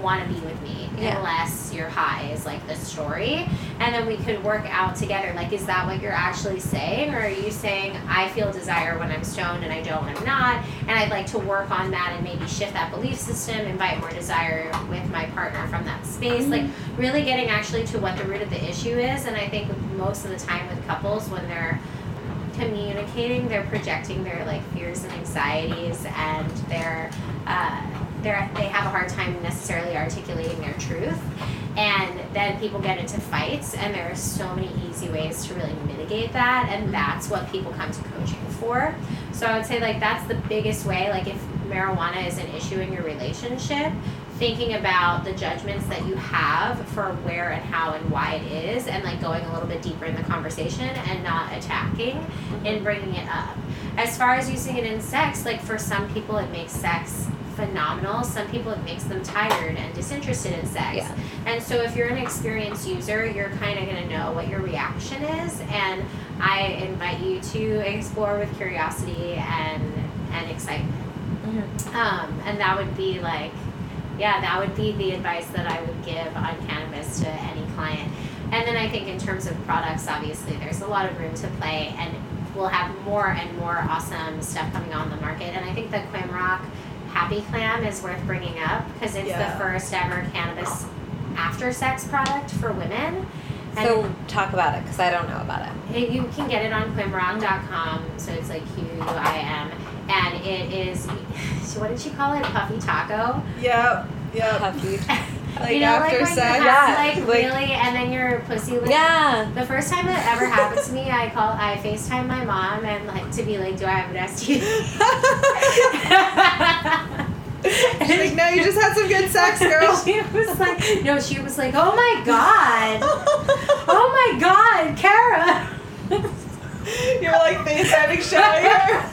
want to be with me yeah. unless you're high is like the story. And then we could work out together, like, is that what you're actually saying? Or are you saying, I feel desire when I'm stoned and I don't when I'm not, and I'd like to work on that and maybe shift that belief system, invite more desire with my partner from that space. Mm-hmm. Like, really getting actually to what the root of the issue is. And I think most of the time with couples, when they're communicating, they're projecting their like fears and anxieties, and they're uh they're they have a hard time necessarily articulating their truth, and then people get into fights, and there are so many easy ways to really mitigate that, and that's what people come to coaching for. So I would say like that's the biggest way, like if marijuana is an issue in your relationship, thinking about the judgments that you have for where and how and why it is, and like going a little bit deeper in the conversation and not attacking and bringing it up. As far as using it in sex, like for some people it makes sex phenomenal. Some people it makes them tired and disinterested in sex. Yeah. And so if you're an experienced user, you're kind of going to know what your reaction is. And I invite you to explore with curiosity and, and excitement. Mm-hmm. Um, and that would be like, yeah, that would be the advice that I would give on cannabis to any client. And then I think in terms of products, obviously, there's a lot of room to play, and we'll have more and more awesome stuff coming on the market. And I think the Quimrock Happy Clam is worth bringing up because it's yeah. the first ever cannabis after-sex product for women. And so talk about it, because I don't know about it. You can get it on quimrock dot com, so it's like Q U I M. And it is, so what did she call it? Puffy taco? Yep, yep. Puffy. Like, you know, after like sex? Yeah. Like, like, really? And then your pussy lips? Yeah. The first time that ever happened to me, I call, I FaceTime my mom and, like, to be like, do I have an S T D? She's like, no, you just had some good sex, girl. She was like, no, she was like, oh my God. Oh my God, Cara. You're like FaceTiming Shire.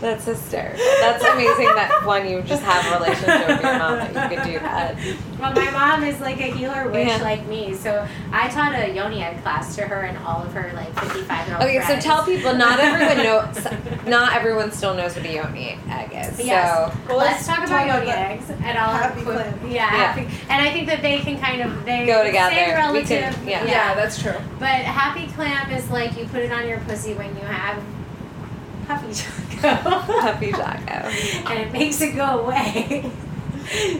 That's hysterical. That's amazing that one, you just have a relationship with your mom that you could do that. Well, my mom is like a healer witch yeah. like me, so I taught a Yoni Egg class to her and all of her like fifty-five year old okay, friends. So tell people, not everyone knows, not everyone still knows what a Yoni Egg is. Yes. So well, let's, let's talk about Yoni Eggs and all Happy Clam. Yeah, yeah. Happy, and I think that they can kind of they go together. Same relative. Can, yeah. Yeah. yeah, that's true. But Happy Clam is like you put it on your pussy when you have. Puffy taco. Puffy taco. And it makes it go away.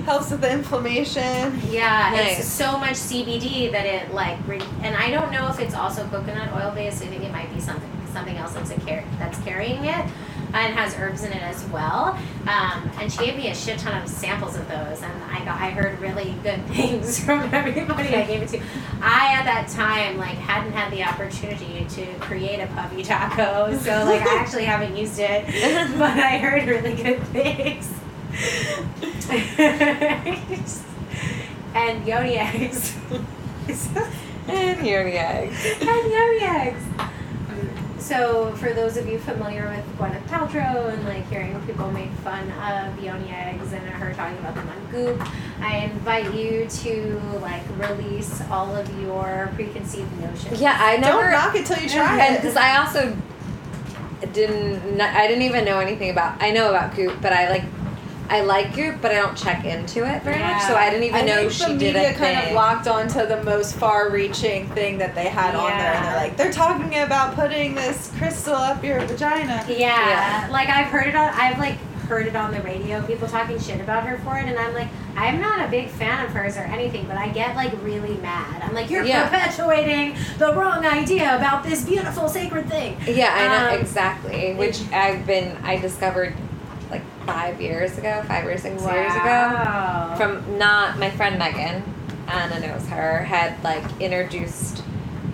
Helps with the inflammation. Yeah, nice. It's so much C B D that it like, re- and I don't know if it's also coconut oil based. I think it might be something something else that's a car- that's carrying it, and has herbs in it as well. Um, and she gave me a shit ton of samples of those, and I got I heard really good things from everybody I gave it to. I at that time like hadn't had the opportunity to create a puppy taco, so like I actually haven't used it, but I heard really good things. And Yoni Eggs. And Yoni Eggs. And Yoni Eggs. So for those of you familiar with Gwyneth Paltrow and like hearing people make fun of Yoni Eggs and her talking about them on Goop, I invite you to like release all of your preconceived notions. Yeah, I never don't knock it till you try it. Because I also didn't, I didn't even know anything about. I know about Goop, but I like. I like Goop, but I don't check into it very yeah. much, so I didn't even I know she did it. I think the media kind of locked onto the most far-reaching thing that they had yeah. on there, and they're like, they're talking about putting this crystal up your vagina. Yeah. yeah. Like, I've heard it on, I've, like, heard it on the radio, people talking shit about her for it, and I'm like, I'm not a big fan of hers or anything, but I get, like, really mad. I'm like, you're yeah. perpetuating the wrong idea about this beautiful, sacred thing. Yeah, I know, um, exactly, which I've been, I discovered like five years ago, five or six wow. years ago, from not my friend Megan, Anna knows her, had like introduced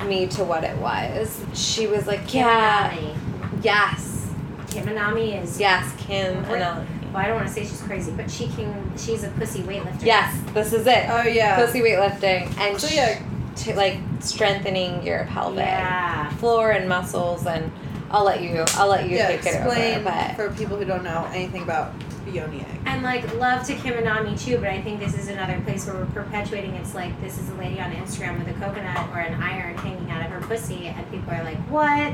me to what it was. She was like, yeah, Kim Anami. yes, Kim Anami is yes, Kim Anami. well, I don't want to say she's crazy, but she can, she's a pussy weightlifter. Yes, this is it. Oh, yeah. Pussy weightlifting. And so, yeah. To, like, strengthening your pelvic yeah. floor and muscles, and I'll let you, I'll let you yeah, take it over. But for people who don't know anything about Yoni Egg. And, like, love to Kim Anami, too, but I think this is another place where we're perpetuating it's like, this is a lady on Instagram with a coconut or an iron hanging out of her pussy, and people are like, what?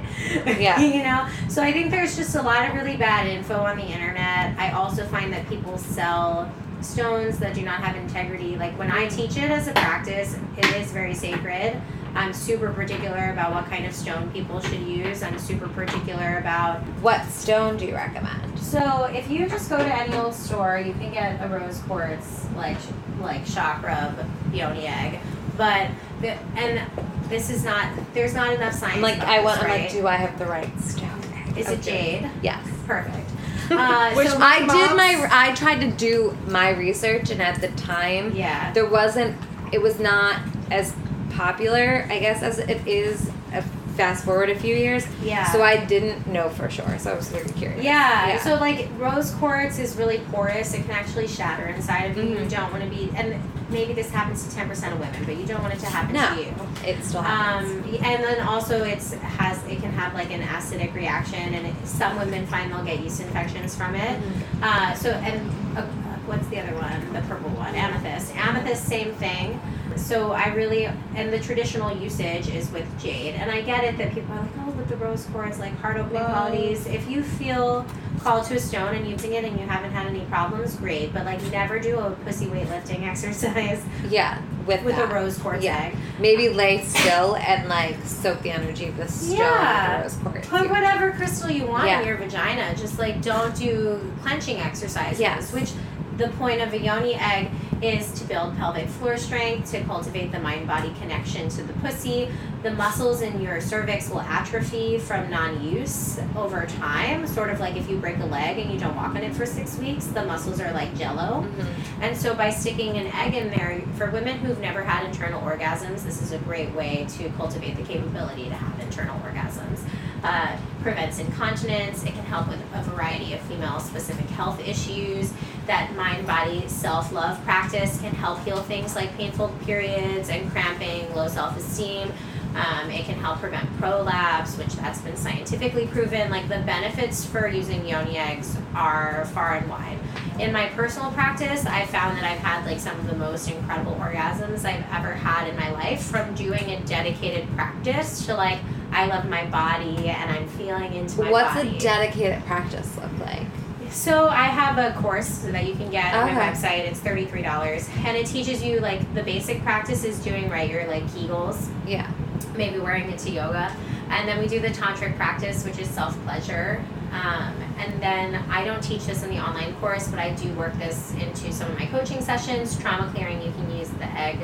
Yeah. You know? So I think there's just a lot of really bad info on the internet. I also find that people sell stones that do not have integrity. Like, when I teach it as a practice, it is very sacred. I'm super particular about what kind of stone people should use. I'm super particular about... What stone do you recommend? So if you just go to any old store, you can get a rose quartz, like, like chakra Yoni Egg. But, the, and this is not, there's not enough science. Like, I want, right? I'm like, do I have the right stone? Is okay. it jade? Yes. Perfect. Uh, Which so I moms, did my, I tried to do my research, and at the time, yeah. there wasn't, it was not as popular, I guess, as it is, a fast forward a few years. Yeah. So I didn't know for sure, so I was very curious. Yeah. yeah. So, like, rose quartz is really porous. It can actually shatter inside of you. Mm-hmm. You don't want to be, and maybe this happens to ten percent of women, but you don't want it to happen no, to you. It still happens. Um, and then also it's has it can have, like, an acidic reaction, and it, some women find they'll get yeast infections from it. Mm-hmm. Uh, so, and uh, what's the other one? The purple one. Amethyst. Amethyst, same thing. So I really, and the traditional usage is with jade. And I get it that people are like, oh, with the rose quartz, like heart-opening qualities. If you feel called to a stone and using it and you haven't had any problems, great. But, like, never do a pussy weightlifting exercise. Yeah, with With that. a rose quartz yeah. egg. Maybe lay still and, like, soak the energy of the stone yeah. with the rose quartz. Put whatever crystal you want yeah. in your vagina. Just, like, don't do clenching exercises. Yes. Which, the point of a Yoni Egg is to build pelvic floor strength, to cultivate the mind-body connection to the pussy. The muscles in your cervix will atrophy from non-use over time, sort of like if you break a leg and you don't walk on it for six weeks, the muscles are like jello. Mm-hmm. And so by sticking an egg in there, for women who've never had internal orgasms, this is a great way to cultivate the capability to have internal orgasms. Uh, prevents incontinence. It can help with a variety of female-specific health issues. That mind-body self-love practice can help heal things like painful periods and cramping, low self-esteem. Um, it can help prevent prolapse, which that's been scientifically proven. Like, the benefits for using Yoni eggs are far and wide. In my personal practice, I found that I've had, like, some of the most incredible orgasms I've ever had in my life from doing a dedicated practice to, like, I love my body and I'm feeling into my What's body. What's a dedicated practice look like? So I have a course that you can get on okay. my website. It's thirty-three dollars. And it teaches you, like, the basic practices, doing right your, like, Kegels. Yeah. Maybe wearing it to yoga. And then we do the tantric practice, which is self-pleasure. Um, and then I don't teach this in the online course, but I do work this into some of my coaching sessions. Trauma clearing, you can use the egg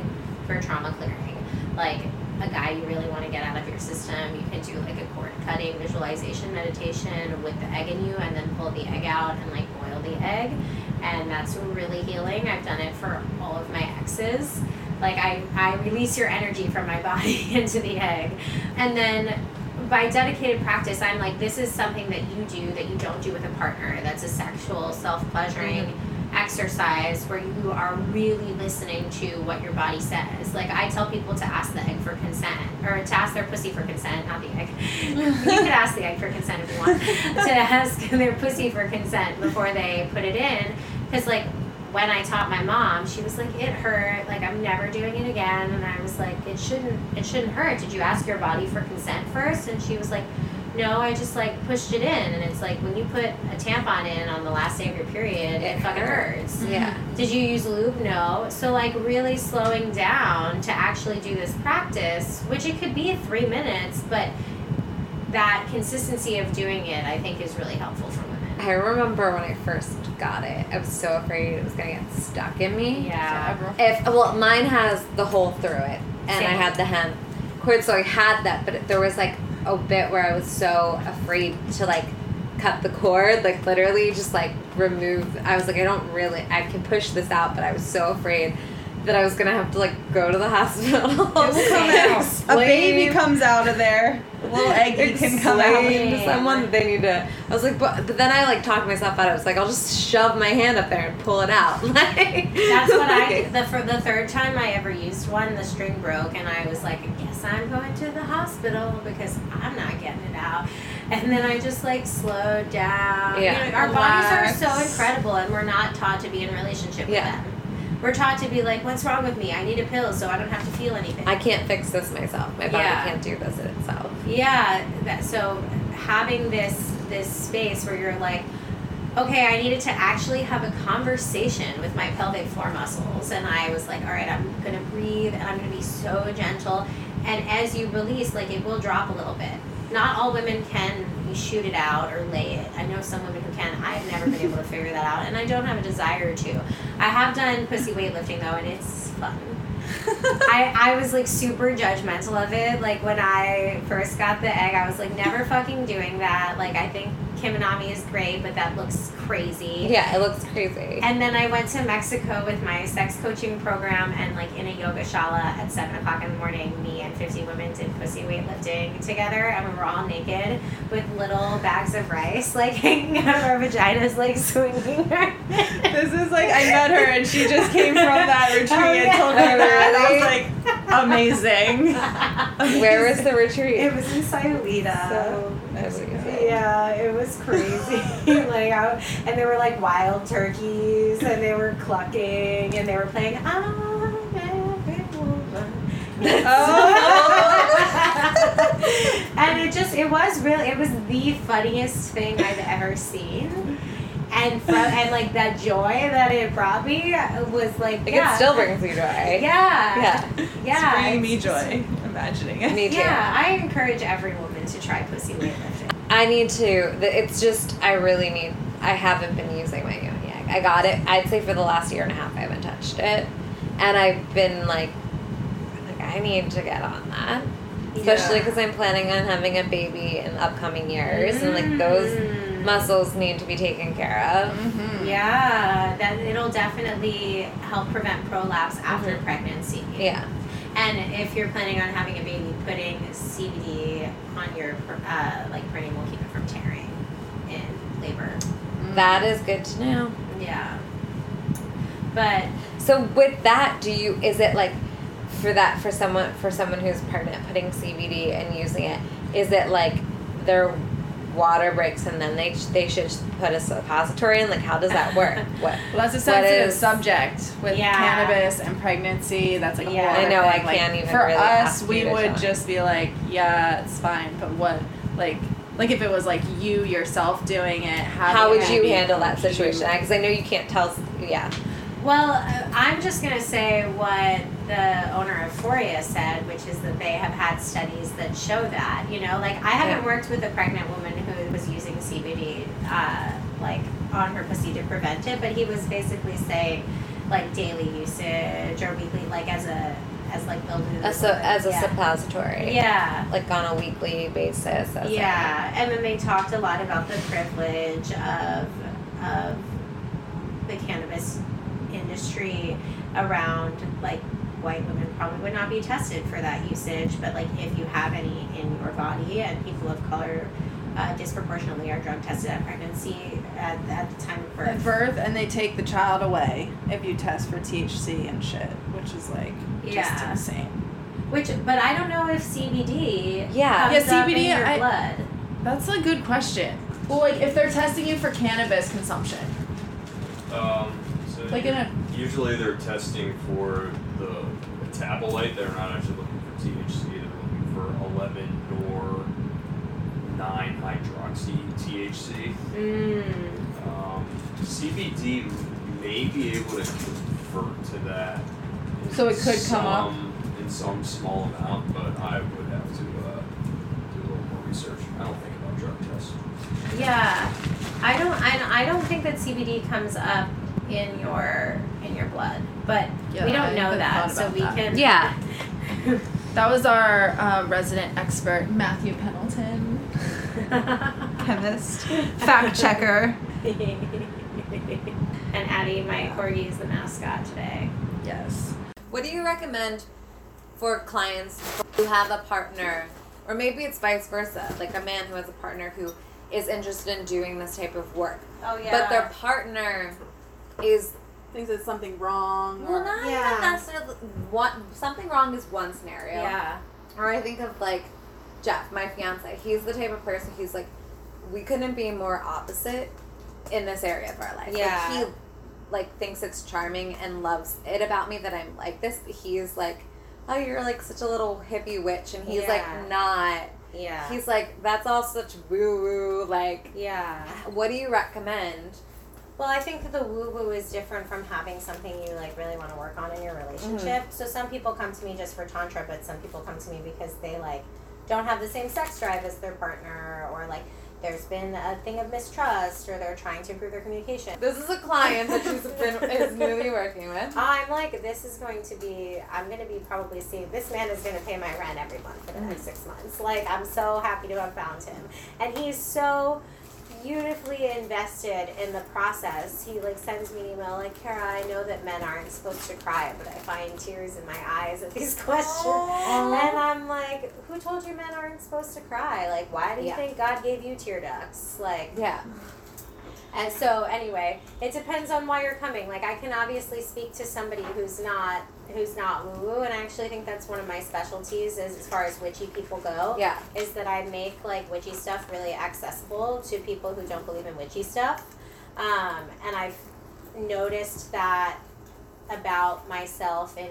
for trauma clearing. Like, a guy you really want to get out of your system, you can do, like, a cord cutting visualization meditation with the egg in you, and then pull the egg out and, like, boil the egg, and that's really healing. I've done it for all of my exes. Like, I, I release your energy from my body into the egg. And then by dedicated practice, I'm like, this is something that you do that you don't do with a partner. That's a sexual self-pleasuring mm-hmm. exercise where you are really listening to what your body says. Like, I tell people to ask the egg for consent, or to ask their pussy for consent, not the egg. You could ask the egg for consent if you want. To ask their pussy for consent before they put it in. Because, like, when I taught my mom, she was like, it hurt, like, I'm never doing it again. And I was like, it shouldn't it shouldn't hurt. Did you ask your body for consent first? And she was like, no, I just, like, pushed it in. And it's like, when you put a tampon in on the last day of your period, it fucking hurts. Yeah. Did you use lube? No. So, like, really slowing down to actually do this practice, which it could be three minutes, but that consistency of doing it, I think, is really helpful for women. I remember when I first got it, I was so afraid it was going to get stuck in me. Yeah. If Well, mine has the hole through it, and Same. I had the hemp cord, so I had that, but it, there was, like, a bit where I was so afraid to, like, cut the cord, like, literally just, like, remove. I was like, I don't really, I can push this out, but I was so afraid that I was going to have to, like, go to the hospital. It will come out. A baby comes out of there. A little egg can come out into someone. They need to... I was like, but, but then I, like, talked myself out. I was like, I'll just shove my hand up there and pull it out. Like, that's what like, I... The, for the third time I ever used one, the string broke, and I was like, I guess I'm going to the hospital because I'm not getting it out. And then I just, like, slowed down. Yeah. You know, our Relax. Bodies are so incredible, and we're not taught to be in a relationship yeah. with them. We're taught to be like, what's wrong with me? I need a pill so I don't have to feel anything. I can't fix this myself. My body yeah. can't do this itself. Yeah. That, so having this this space where you're like, okay, I needed to actually have a conversation with my pelvic floor muscles. And I was like, all right, I'm going to breathe and I'm going to be so gentle. And as you release, like it will drop a little bit. Not all women can shoot it out or lay it. I know some women who can. I've never been able to figure that out, and I don't have a desire to. I have done pussy weightlifting, though, and it's fun. I, I was, like, super judgmental of it. Like, when I first got the egg, I was like, never fucking doing that. Like, I think Kim Anami is great, but that looks crazy. Yeah, it looks crazy. And then I went to Mexico with my sex coaching program, and, like, in a yoga shala at seven o'clock in the morning, me and fifty women did pussy weightlifting together, and we were all naked with little bags of rice, like, hanging out of our vaginas, like, swinging her. This is, like, I met her, and she just came from that retreat oh, yeah. and told me oh, that. Really? And I was, like, amazing. Where was the retreat? It was in Sayulita. So yeah, it was crazy. Like, I, and they were like wild turkeys, and they were clucking, and they were playing. Oh, and it just it was really it was the funniest thing I've ever seen. And from, and like that joy that it brought me was like like yeah. it still brings me joy. Yeah, yeah, yeah. It's bringing me joy. Imagining it. Me too. Yeah, I encourage every woman to try pussy weightlifting. I need to. It's just I really need. I haven't been using my Yoni Egg. I got it. I'd say for the last year and a half, I haven't touched it, and I've been like, like I need to get on that, especially because yeah. I'm planning on having a baby in upcoming years, mm-hmm. and like those. Muscles need to be taken care of. Mm-hmm. Yeah, that it'll definitely help prevent prolapse after mm-hmm. pregnancy. Yeah. And if you're planning on having a baby, putting C B D on your uh, like printing will keep it from tearing in labor. That is good to know. Yeah. But so with that, do you is it like for that for someone for someone who's pregnant putting C B D and using it? Is it like they're water breaks and then they they should put a suppository in? Like, how does that work? What? Well, that's a sensitive is, subject with yeah. cannabis and pregnancy. That's like a yeah. I know thing. I like, can't even for really us we would challenge. Just be like yeah it's fine, but what like like if it was like you yourself doing it, how, how would you handle that situation? Because I know you can't tell. Yeah. Well, I'm just going to say what the owner of Foria said, which is that they have had studies that show that, you know, like I haven't yeah. worked with a pregnant woman who was using C B D, uh, like on her pussy to prevent it, but he was basically saying like daily usage or weekly, like as a, as like they'll do as a, as a yeah. suppository. Yeah. Like on a weekly basis. Yeah. Like, and then they talked a lot about the privilege of, of the cannabis industry around like white women probably would not be tested for that usage, but like if you have any in your body, and people of color uh, disproportionately are drug tested at pregnancy at, at the time of birth. At birth, and they take the child away if you test for T H C and shit, which is like just yeah. insane. Which, but I don't know if C B D yeah comes yeah C B D up in your I, blood. That's a good question. Well, like if they're testing you for cannabis consumption. Um. Like in a, usually they're testing for the metabolite. They're not actually looking for T H C. They're looking for eleven or nine hydroxy T H C. Mm. Um, C B D may be able to convert to that. So it could some, come up in some small amount, but I would have to uh, do a little more research. I don't think about drug tests. Yeah, I don't. I, I don't think that C B D comes up in your in your blood, but yeah, we don't know that, so we that. Can yeah that was our uh, resident expert Matthew Pendleton, chemist, fact checker. And Addie, my corgi, is the mascot today. Yes. What do you recommend for clients who have a partner, or maybe it's vice versa, like a man who has a partner who is interested in doing this type of work? Oh, yeah. But their partner is... thinks there's something wrong. Well, or, not yeah. even necessarily... One, something wrong is one scenario. Yeah. Or I think of, like, Jeff, my fiancé. He's the type of person who's like, we couldn't be more opposite in this area of our life. Yeah. Like, he, like, thinks it's charming and loves it about me that I'm like this. He's like, oh, you're, like, such a little hippie witch. And he's, yeah. like, not... Yeah. He's like, that's all such woo-woo, like... Yeah. What do you recommend? Well, I think that the woo-woo is different from having something you, like, really want to work on in your relationship. Mm-hmm. So some people come to me just for Tantra, but some people come to me because they, like, don't have the same sex drive as their partner, or, like, there's been a thing of mistrust, or they're trying to improve their communication. This is a client that she's been is newly working with. I'm like, this is going to be, I'm going to be probably seeing, this man is going to pay my rent every month for the next six months. Like, I'm so happy to have found him. And he's so beautifully invested in the process. He, like, sends me an email, like, Cara, I know that men aren't supposed to cry, but I find tears in my eyes at these questions. Aww. And I'm like, who told you men aren't supposed to cry? Like, why do you yeah. think God gave you tear ducts? Like, yeah. And so, anyway, it depends on why you're coming. Like, I can obviously speak to somebody who's not who's not woo-woo, and I actually think that's one of my specialties is as far as witchy people go. Yeah. Is that I make, like, witchy stuff really accessible to people who don't believe in witchy stuff. Um, and I've noticed that about myself in,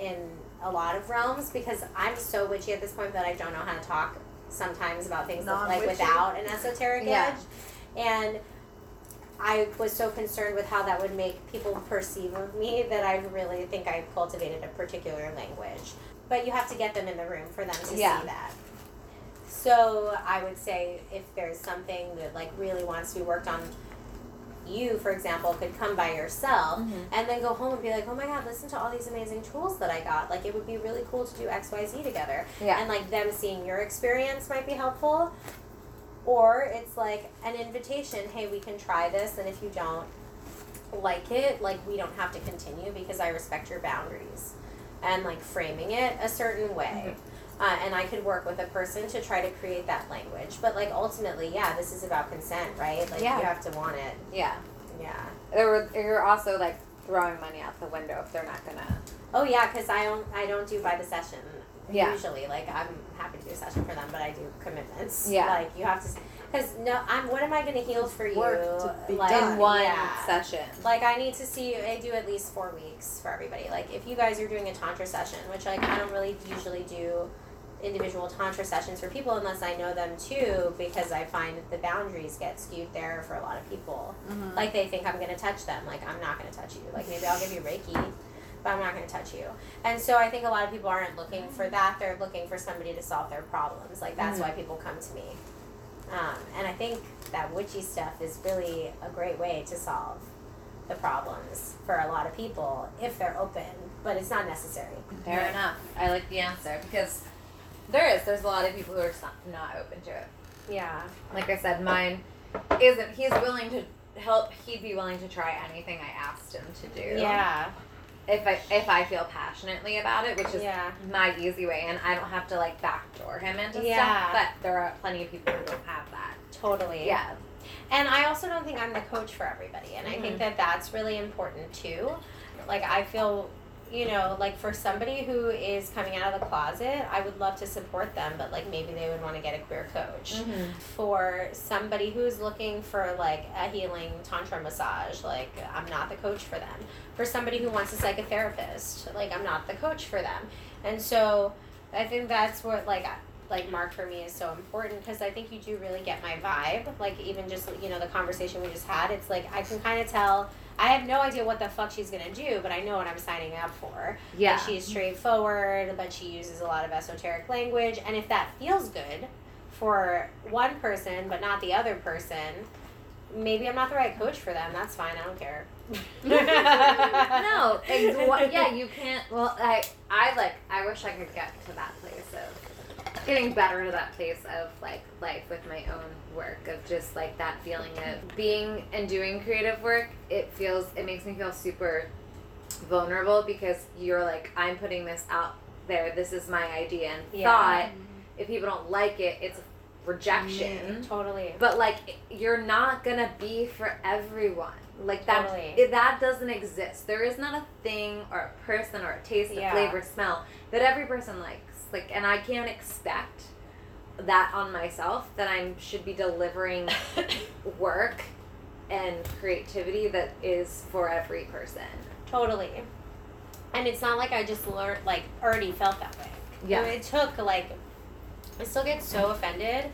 in a lot of realms, because I'm so witchy at this point that I don't know how to talk sometimes about things that, like, without an esoteric yeah. edge. And... I was so concerned with how that would make people perceive of me that I really think I cultivated a particular language. But you have to get them in the room for them to yeah. see that. So I would say if there's something that, like, really wants to be worked on, you, for example, could come by yourself mm-hmm. and then go home and be like, oh my God, listen to all these amazing tools that I got. Like, it would be really cool to do X, Y, Z together. Yeah. And, like, them seeing your experience might be helpful. Or it's like an invitation, hey, we can try this, and if you don't like it, like, we don't have to continue because I respect your boundaries. And, like, framing it a certain way. Mm-hmm. Uh, and I could work with a person to try to create that language. But, like, ultimately, yeah, this is about consent, right? Like, yeah. you have to want it. Yeah. Yeah. Or you're also, like, throwing money out the window if they're not going to... Oh, yeah, because I don't, I don't do by the session. Yeah. Usually, like, I'm happy to do a session for them, but I do commitments. Yeah. Like, you have to, because no, I'm. What am I going to heal for you? Work to be like, done. In one yeah. session. Like, I need to see you. I do at least four weeks for everybody. Like, if you guys are doing a Tantra session, which, like, I don't really usually do individual Tantra sessions for people unless I know them too, because I find that the boundaries get skewed there for a lot of people. Mm-hmm. Like, they think I'm going to touch them. Like, I'm not going to touch you. Like, maybe I'll give you Reiki. But I'm not going to touch you. And so I think a lot of people aren't looking for that. They're looking for somebody to solve their problems. Like, that's mm-hmm. why people come to me. Um, and I think that witchy stuff is really a great way to solve the problems for a lot of people if they're open. But it's not necessary. Fair right. enough. I like the answer because there is. There's a lot of people who are not open to it. Yeah. Like I said, mine isn't. He's willing to help. He'd be willing to try anything I asked him to do. Yeah. If I if I feel passionately about it, which is yeah. my easy way, and I don't have to, like, backdoor him into yeah. stuff, but there are plenty of people who don't have that. Totally. Yeah. And I also don't think I'm the coach for everybody, and mm-hmm. I think that that's really important, too. Like, I feel, you know, like, for somebody who is coming out of the closet, I would love to support them, but, like, maybe they would want to get a queer coach. Mm-hmm. For somebody who's looking for, like, a healing Tantra massage, like, I'm not the coach for them. For somebody who wants a psychotherapist, like, I'm not the coach for them. And so I think that's what, like, like Mark for me is so important, because I think you do really get my vibe. Like, even just, you know, the conversation we just had, it's like I can kind of tell. I have no idea what the fuck she's going to do, but I know what I'm signing up for. Yeah. And she's straightforward, but she uses a lot of esoteric language. And if that feels good for one person, but not the other person, maybe I'm not the right coach for them. That's fine. I don't care. No. Ex- yeah, you can't. Well, I, I like, I wish I could get to that place of getting better to that place of, like, life with my own work of just, like, that feeling of being and doing creative work. It feels, it makes me feel super vulnerable because you're like, I'm putting this out there. This is my idea and yeah. thought. If people don't like it, it's rejection. Mm, totally. But like, you're not gonna be for everyone. Like that, totally. it, that doesn't exist. There is not a thing or a person or a taste, yeah. a flavor, smell that every person likes. Like, and I can't expect that on myself, that I should be delivering work and creativity that is for every person. Totally. And it's not like I just learned, like, already felt that way. Yeah. It took, like, I still get so offended.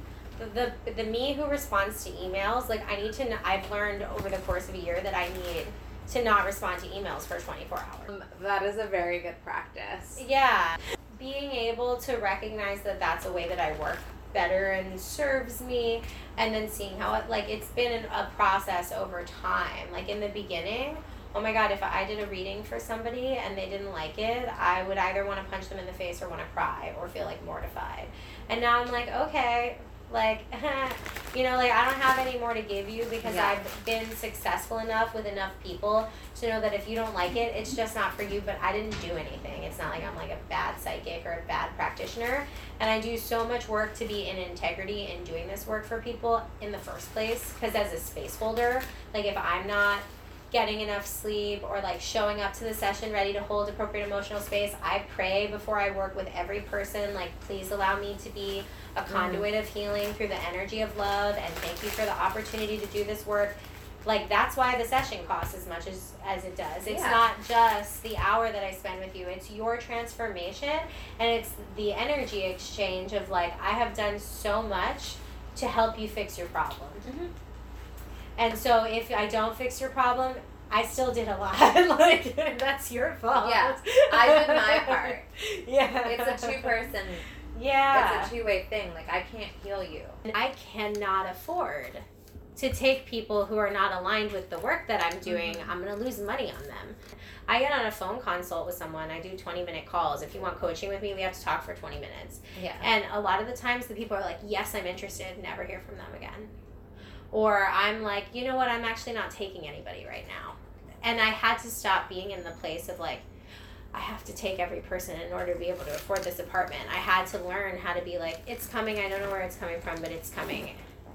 The, the the me who responds to emails, like, I need to, I've learned over the course of a year that I need to not respond to emails for twenty-four hours. Um, that is a very good practice. Yeah. Being able to recognize that that's a way that I work better and serves me, and then seeing how it, like, it's been a process over time. Like, in the beginning, oh my God, if I did a reading for somebody and they didn't like it, I would either want to punch them in the face or want to cry or feel, like, mortified. And now I'm like, okay, like, you know, like, I don't have any more to give you because yeah. I've been successful enough with enough people to know that if you don't like it, it's just not for you, but I didn't do anything. It's not like I'm, like, a bad psychic or a bad practitioner. And I do so much work to be in integrity in doing this work for people in the first place, because as a space holder, like, if I'm not getting enough sleep or, like, showing up to the session ready to hold appropriate emotional space. I pray before I work with every person, like, please allow me to be a conduit mm. of healing through the energy of love, and thank you for the opportunity to do this work. Like, that's why the session costs as much as, as it does. It's yeah. not just the hour that I spend with you. It's your transformation, and it's the energy exchange of, like, I have done so much to help you fix your problem. Mm-hmm. And so if I don't fix your problem, I still did a lot. Like, that's your fault. Yeah, I did my part. Yeah. It's a two-person. Yeah. It's a two-way thing. Like, I can't heal you. I cannot afford to take people who are not aligned with the work that I'm doing. Mm-hmm. I'm going to lose money on them. I get on a phone consult with someone. I do twenty-minute calls. If you want coaching with me, we have to talk for twenty minutes. Yeah. And a lot of the times the people are like, yes, I'm interested. Never hear from them again. Or I'm like, you know what, I'm actually not taking anybody right now. And I had to stop being in the place of, like, I have to take every person in order to be able to afford this apartment. I had to learn how to be like, it's coming. I don't know where it's coming from, but it's coming.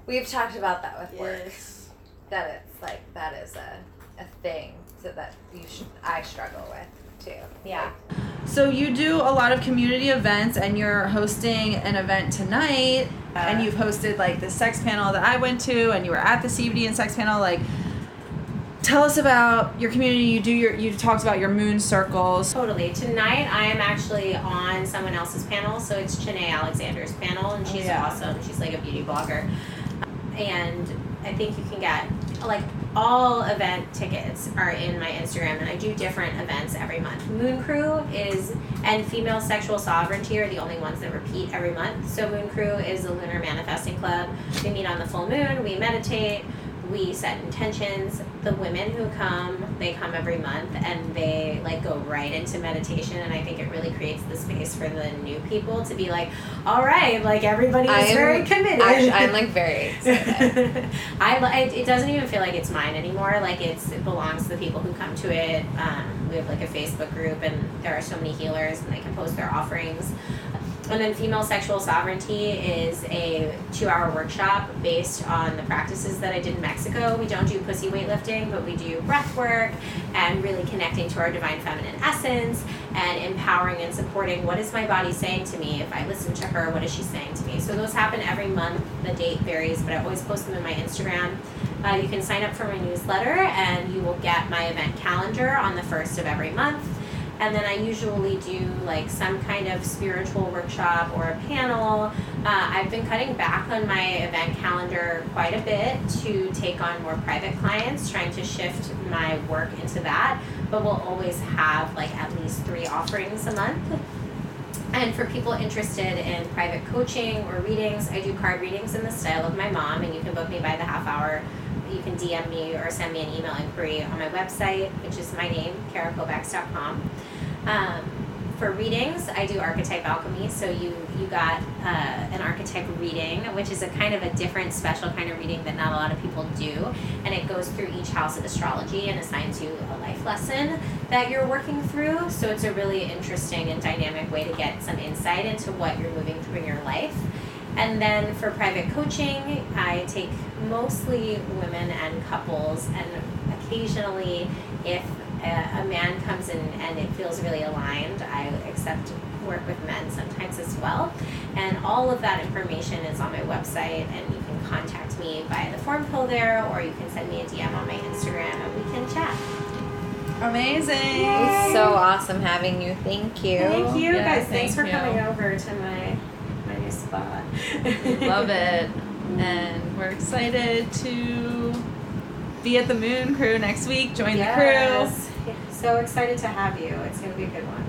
We've talked about that with yes. work. That it's like, that is a, a thing so that you should, I struggle with too. Yeah. So you do a lot of community events, and you're hosting an event tonight. And you've hosted, like, the sex panel that I went to, and you were at the C B D and sex panel. Like, tell us about your community. You do your, you talked about your moon circles. Totally. Tonight, I am actually on someone else's panel, so it's Chinee Alexander's panel, and she's oh, yeah. awesome. She's, like, a beauty blogger. And I think you can get, like, all event tickets are in my Instagram, and I do different events every month. Moon Crew is, and Female Sexual Sovereignty are the only ones that repeat every month. So Moon Crew is a lunar manifesting club. We meet on the full moon, we meditate, we set intentions. The women who come, they come every month, and they, like, go right into meditation, and I think it really creates the space for the new people to be like, all right, like, everybody is very committed. I, I'm, like, very excited. I, it doesn't even feel like it's mine anymore. Like, it's it belongs to the people who come to it. Um, we have, like, a Facebook group, and there are so many healers, and they can post their offerings. And then Female Sexual Sovereignty is a two-hour workshop based on the practices that I did in Mexico. We don't do pussy weightlifting, but we do breath work and really connecting to our divine feminine essence and empowering and supporting what is my body saying to me. If I listen to her, what is she saying to me? So those happen every month. The date varies, but I always post them in my Instagram. Uh, you can sign up for my newsletter, and you will get my event calendar on the first of every month. And then I usually do, like, some kind of spiritual workshop or a panel. Uh, I've been cutting back on my event calendar quite a bit to take on more private clients, trying to shift my work into that. But we'll always have, like, at least three offerings a month. And for people interested in private coaching or readings, I do card readings in the style of my mom, and you can book me by the half hour. You can D M me or send me an email inquiry on my website, which is my name, cara kovacs dot com. Um, for readings, I do archetype alchemy. So you you got uh, an archetype reading, which is a kind of a different, special kind of reading that not a lot of people do. And it goes through each house of astrology and assigns you a life lesson that you're working through. So it's a really interesting and dynamic way to get some insight into what you're moving through in your life. And then for private coaching, I take mostly women and couples, and occasionally if a man comes in and it feels really aligned, I accept work with men sometimes as well. And all of that information is on my website, and you can contact me via the form pill there, or you can send me a D M on my Instagram and we can chat. Amazing. Yay. It's so awesome having you. Thank you. Thank you, yeah, guys. Thank Thanks for you. coming over to my, my new spot. Love it. And we're excited to be at the Moon Crew next week. Join yes. the crew. So excited to have you. It's going to be a good one.